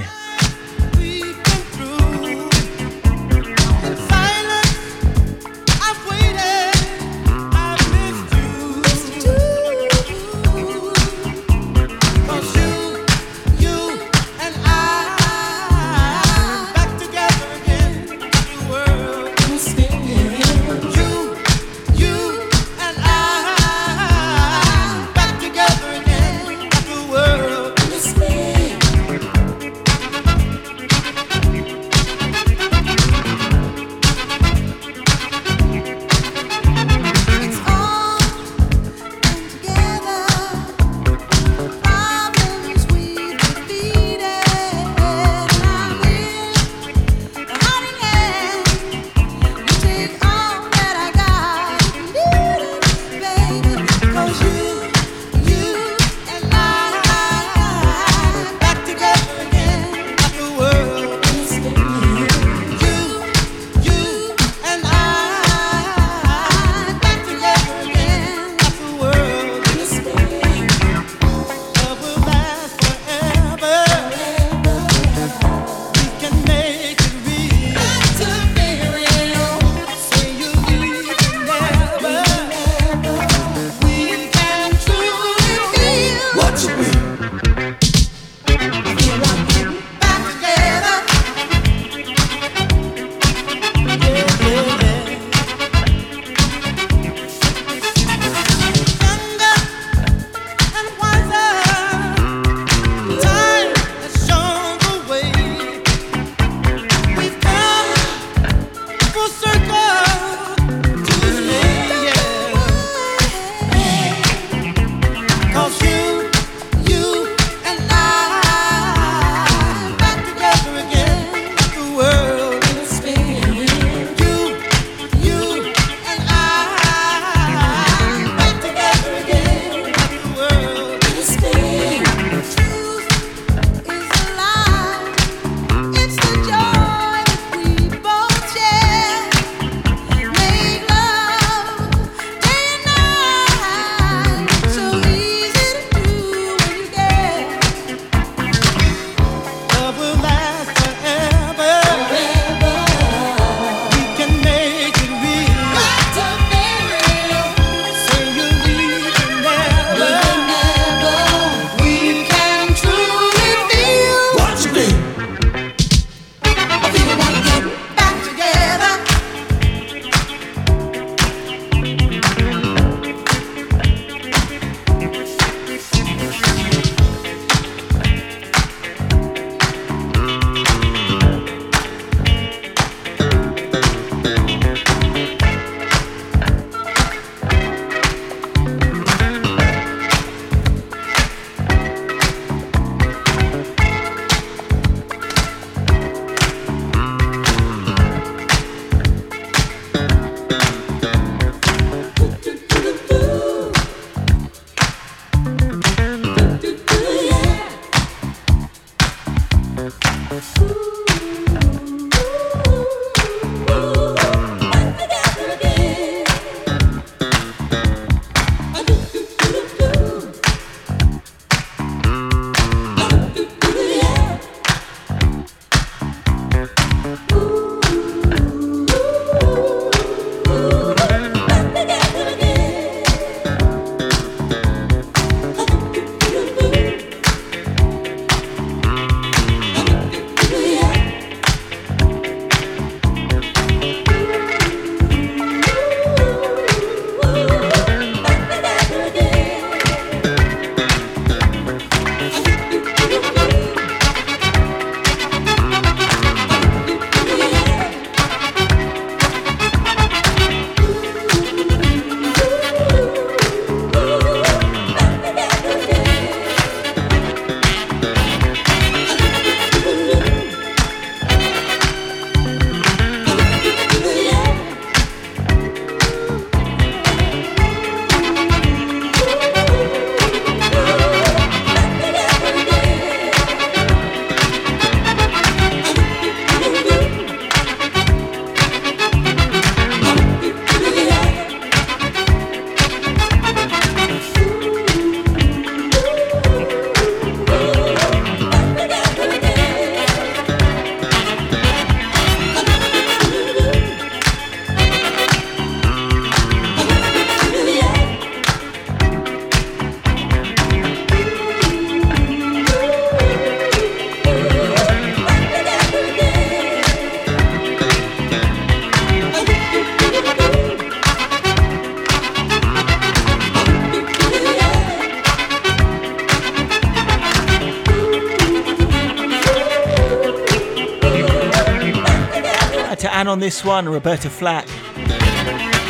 and on this one, Roberta Flack.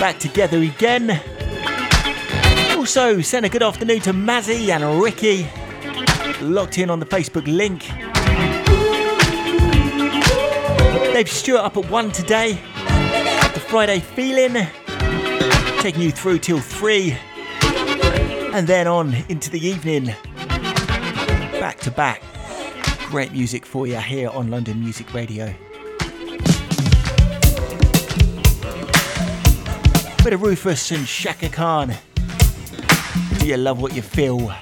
Back together again. Also, send a good afternoon to Mazzy and Ricky, locked in on the Facebook link. Dave Stewart up at 1 today. The Friday Feeling, taking you through till 3, and then on into the evening. Back to back. Great music for you here on London Music Radio. Bit of Rufus and Shaka Khan. Do you love what you feel?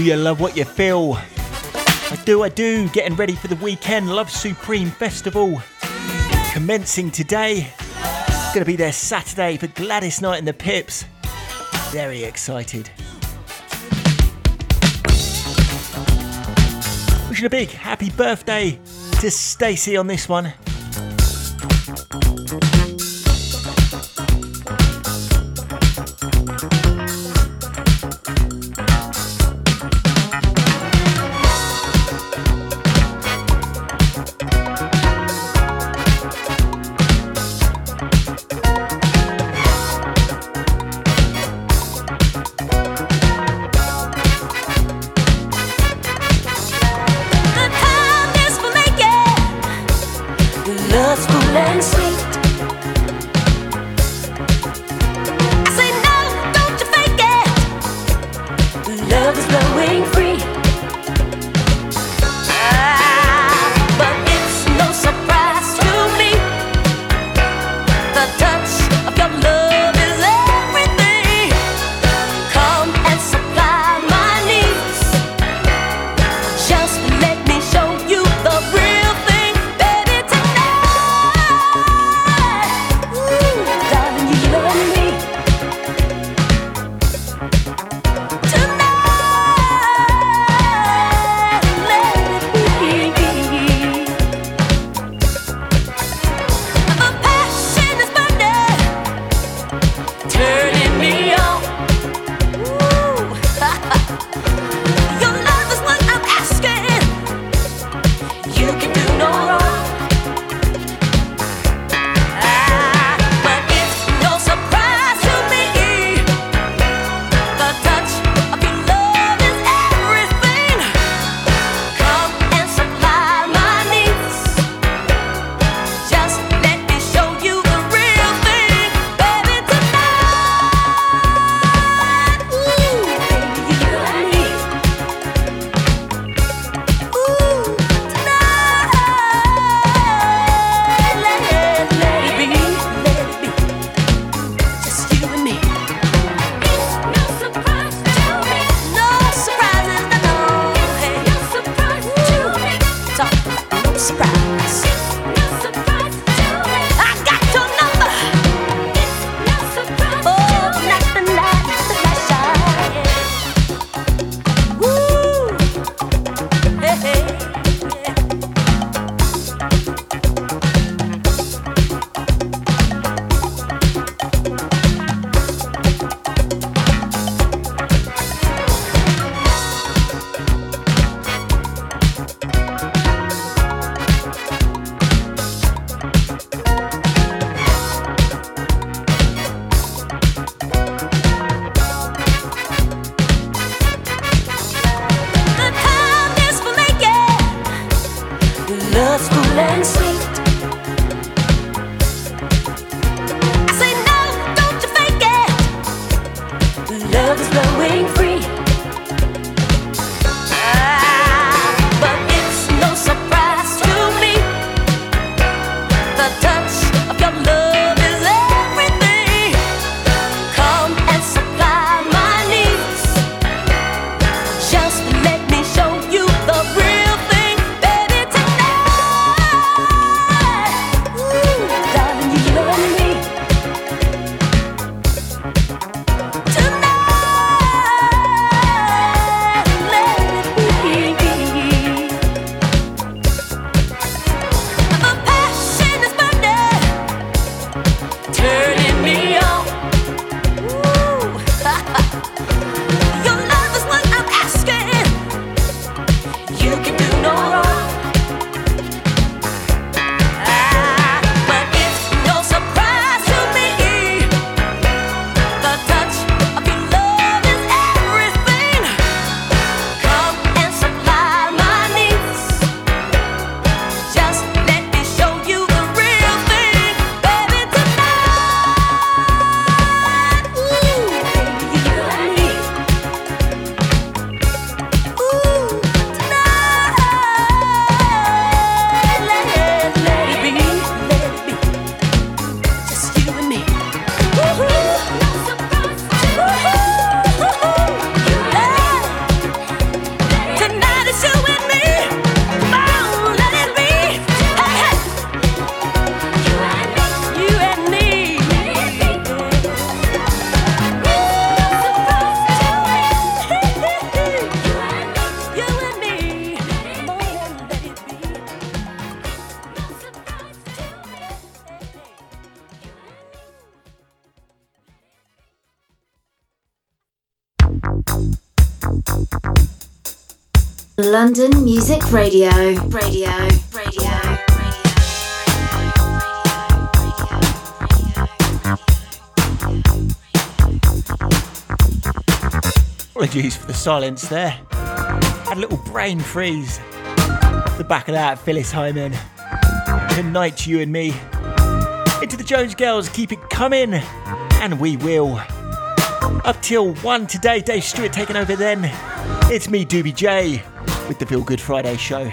You love what you feel. I do. Getting ready for the weekend. Love Supreme Festival commencing today. It's going to be there Saturday for Gladys Knight and the Pips. Very excited. Wishing a big happy birthday to Stacey on this one. London Music Radio. Apologies for the silence there. Had a little brain freeze. The back of that, Phyllis Hyman. Tonight, you and me. Into the Jones Girls, keep it coming. And we will. Up till 1 today, Dave Stewart taking over then. It's me, Doobie J, with the Feel Good Friday Show.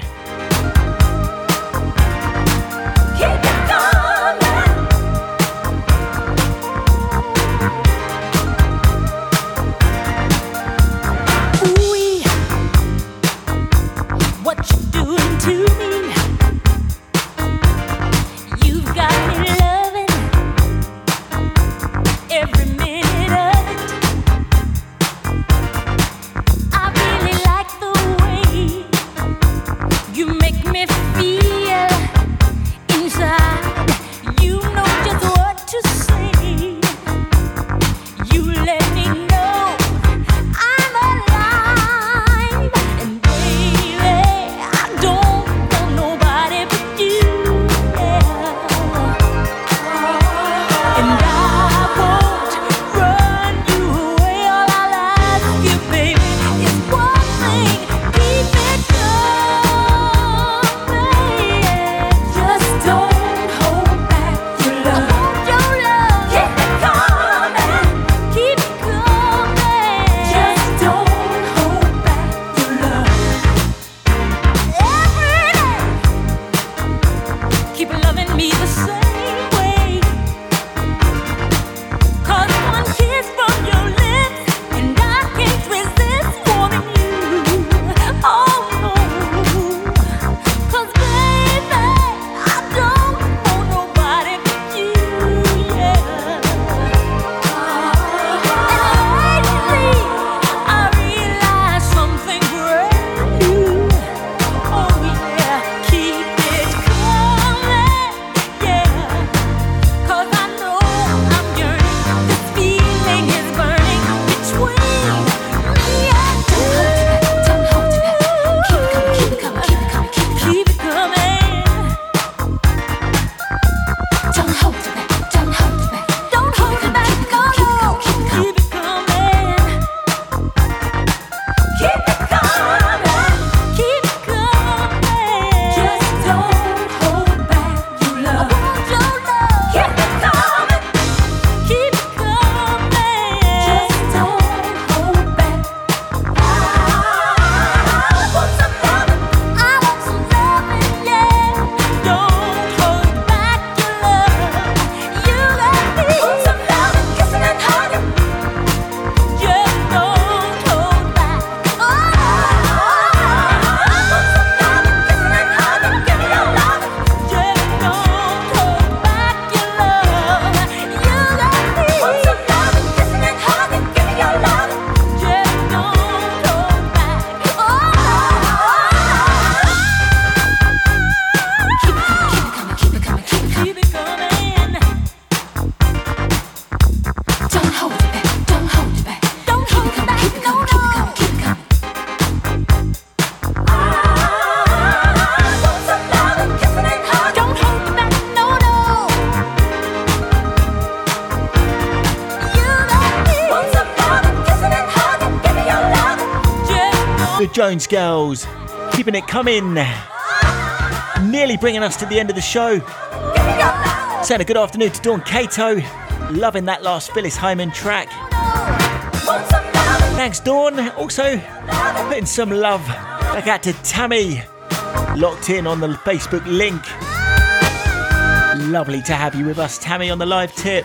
Jones Girls, keeping it coming. Nearly bringing us to the end of the show. Saying a good afternoon to Dawn Cato. Loving that last Phyllis Hyman track. Thanks, Dawn. Also, putting some love back out to Tammy. Locked in on the Facebook link. Lovely to have you with us, Tammy, on the live tip.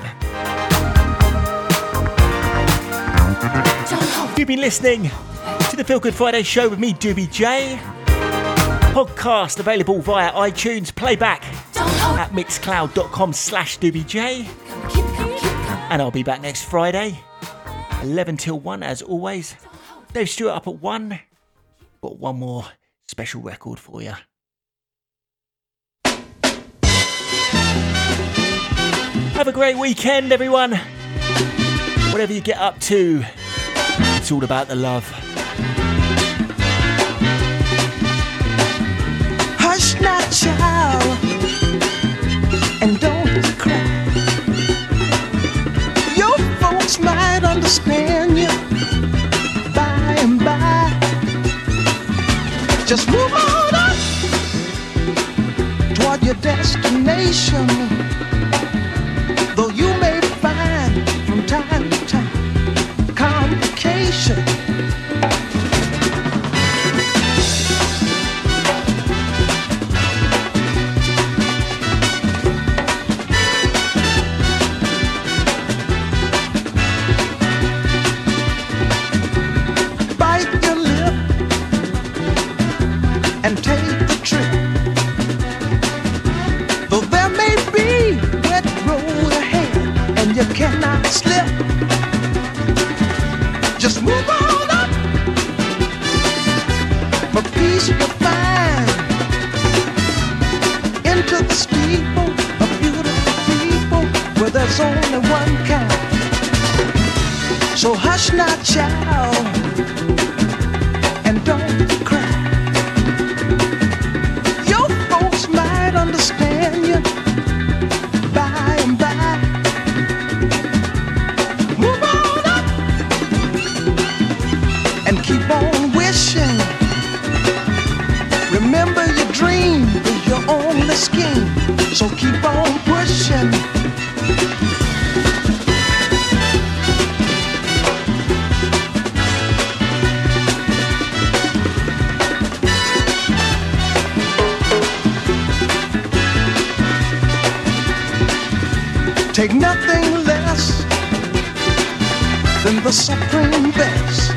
You've been listening to the Feel Good Friday Show with me, Doobie J. Podcast available via iTunes. Playback at mixcloud.com/DoobieJ. And I'll be back next Friday, 11 till 1 as always. Dave Stewart up at 1. Got one more special record for you. Have a great weekend, everyone. Whatever you get up to, it's all about the love. Hush now, child, and don't cry. Your folks might understand you by and by. Just move on up toward your destination. Though you may find from time to time complications. So hush now, child, and don't cry. Your folks might understand you by and by. Move on up and keep on wishing. Remember your dream is your only scheme, so keep on pushing. Take nothing less than the supreme best.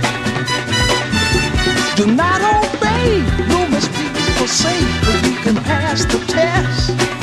Do not obey, rumors people say, but you can pass the test.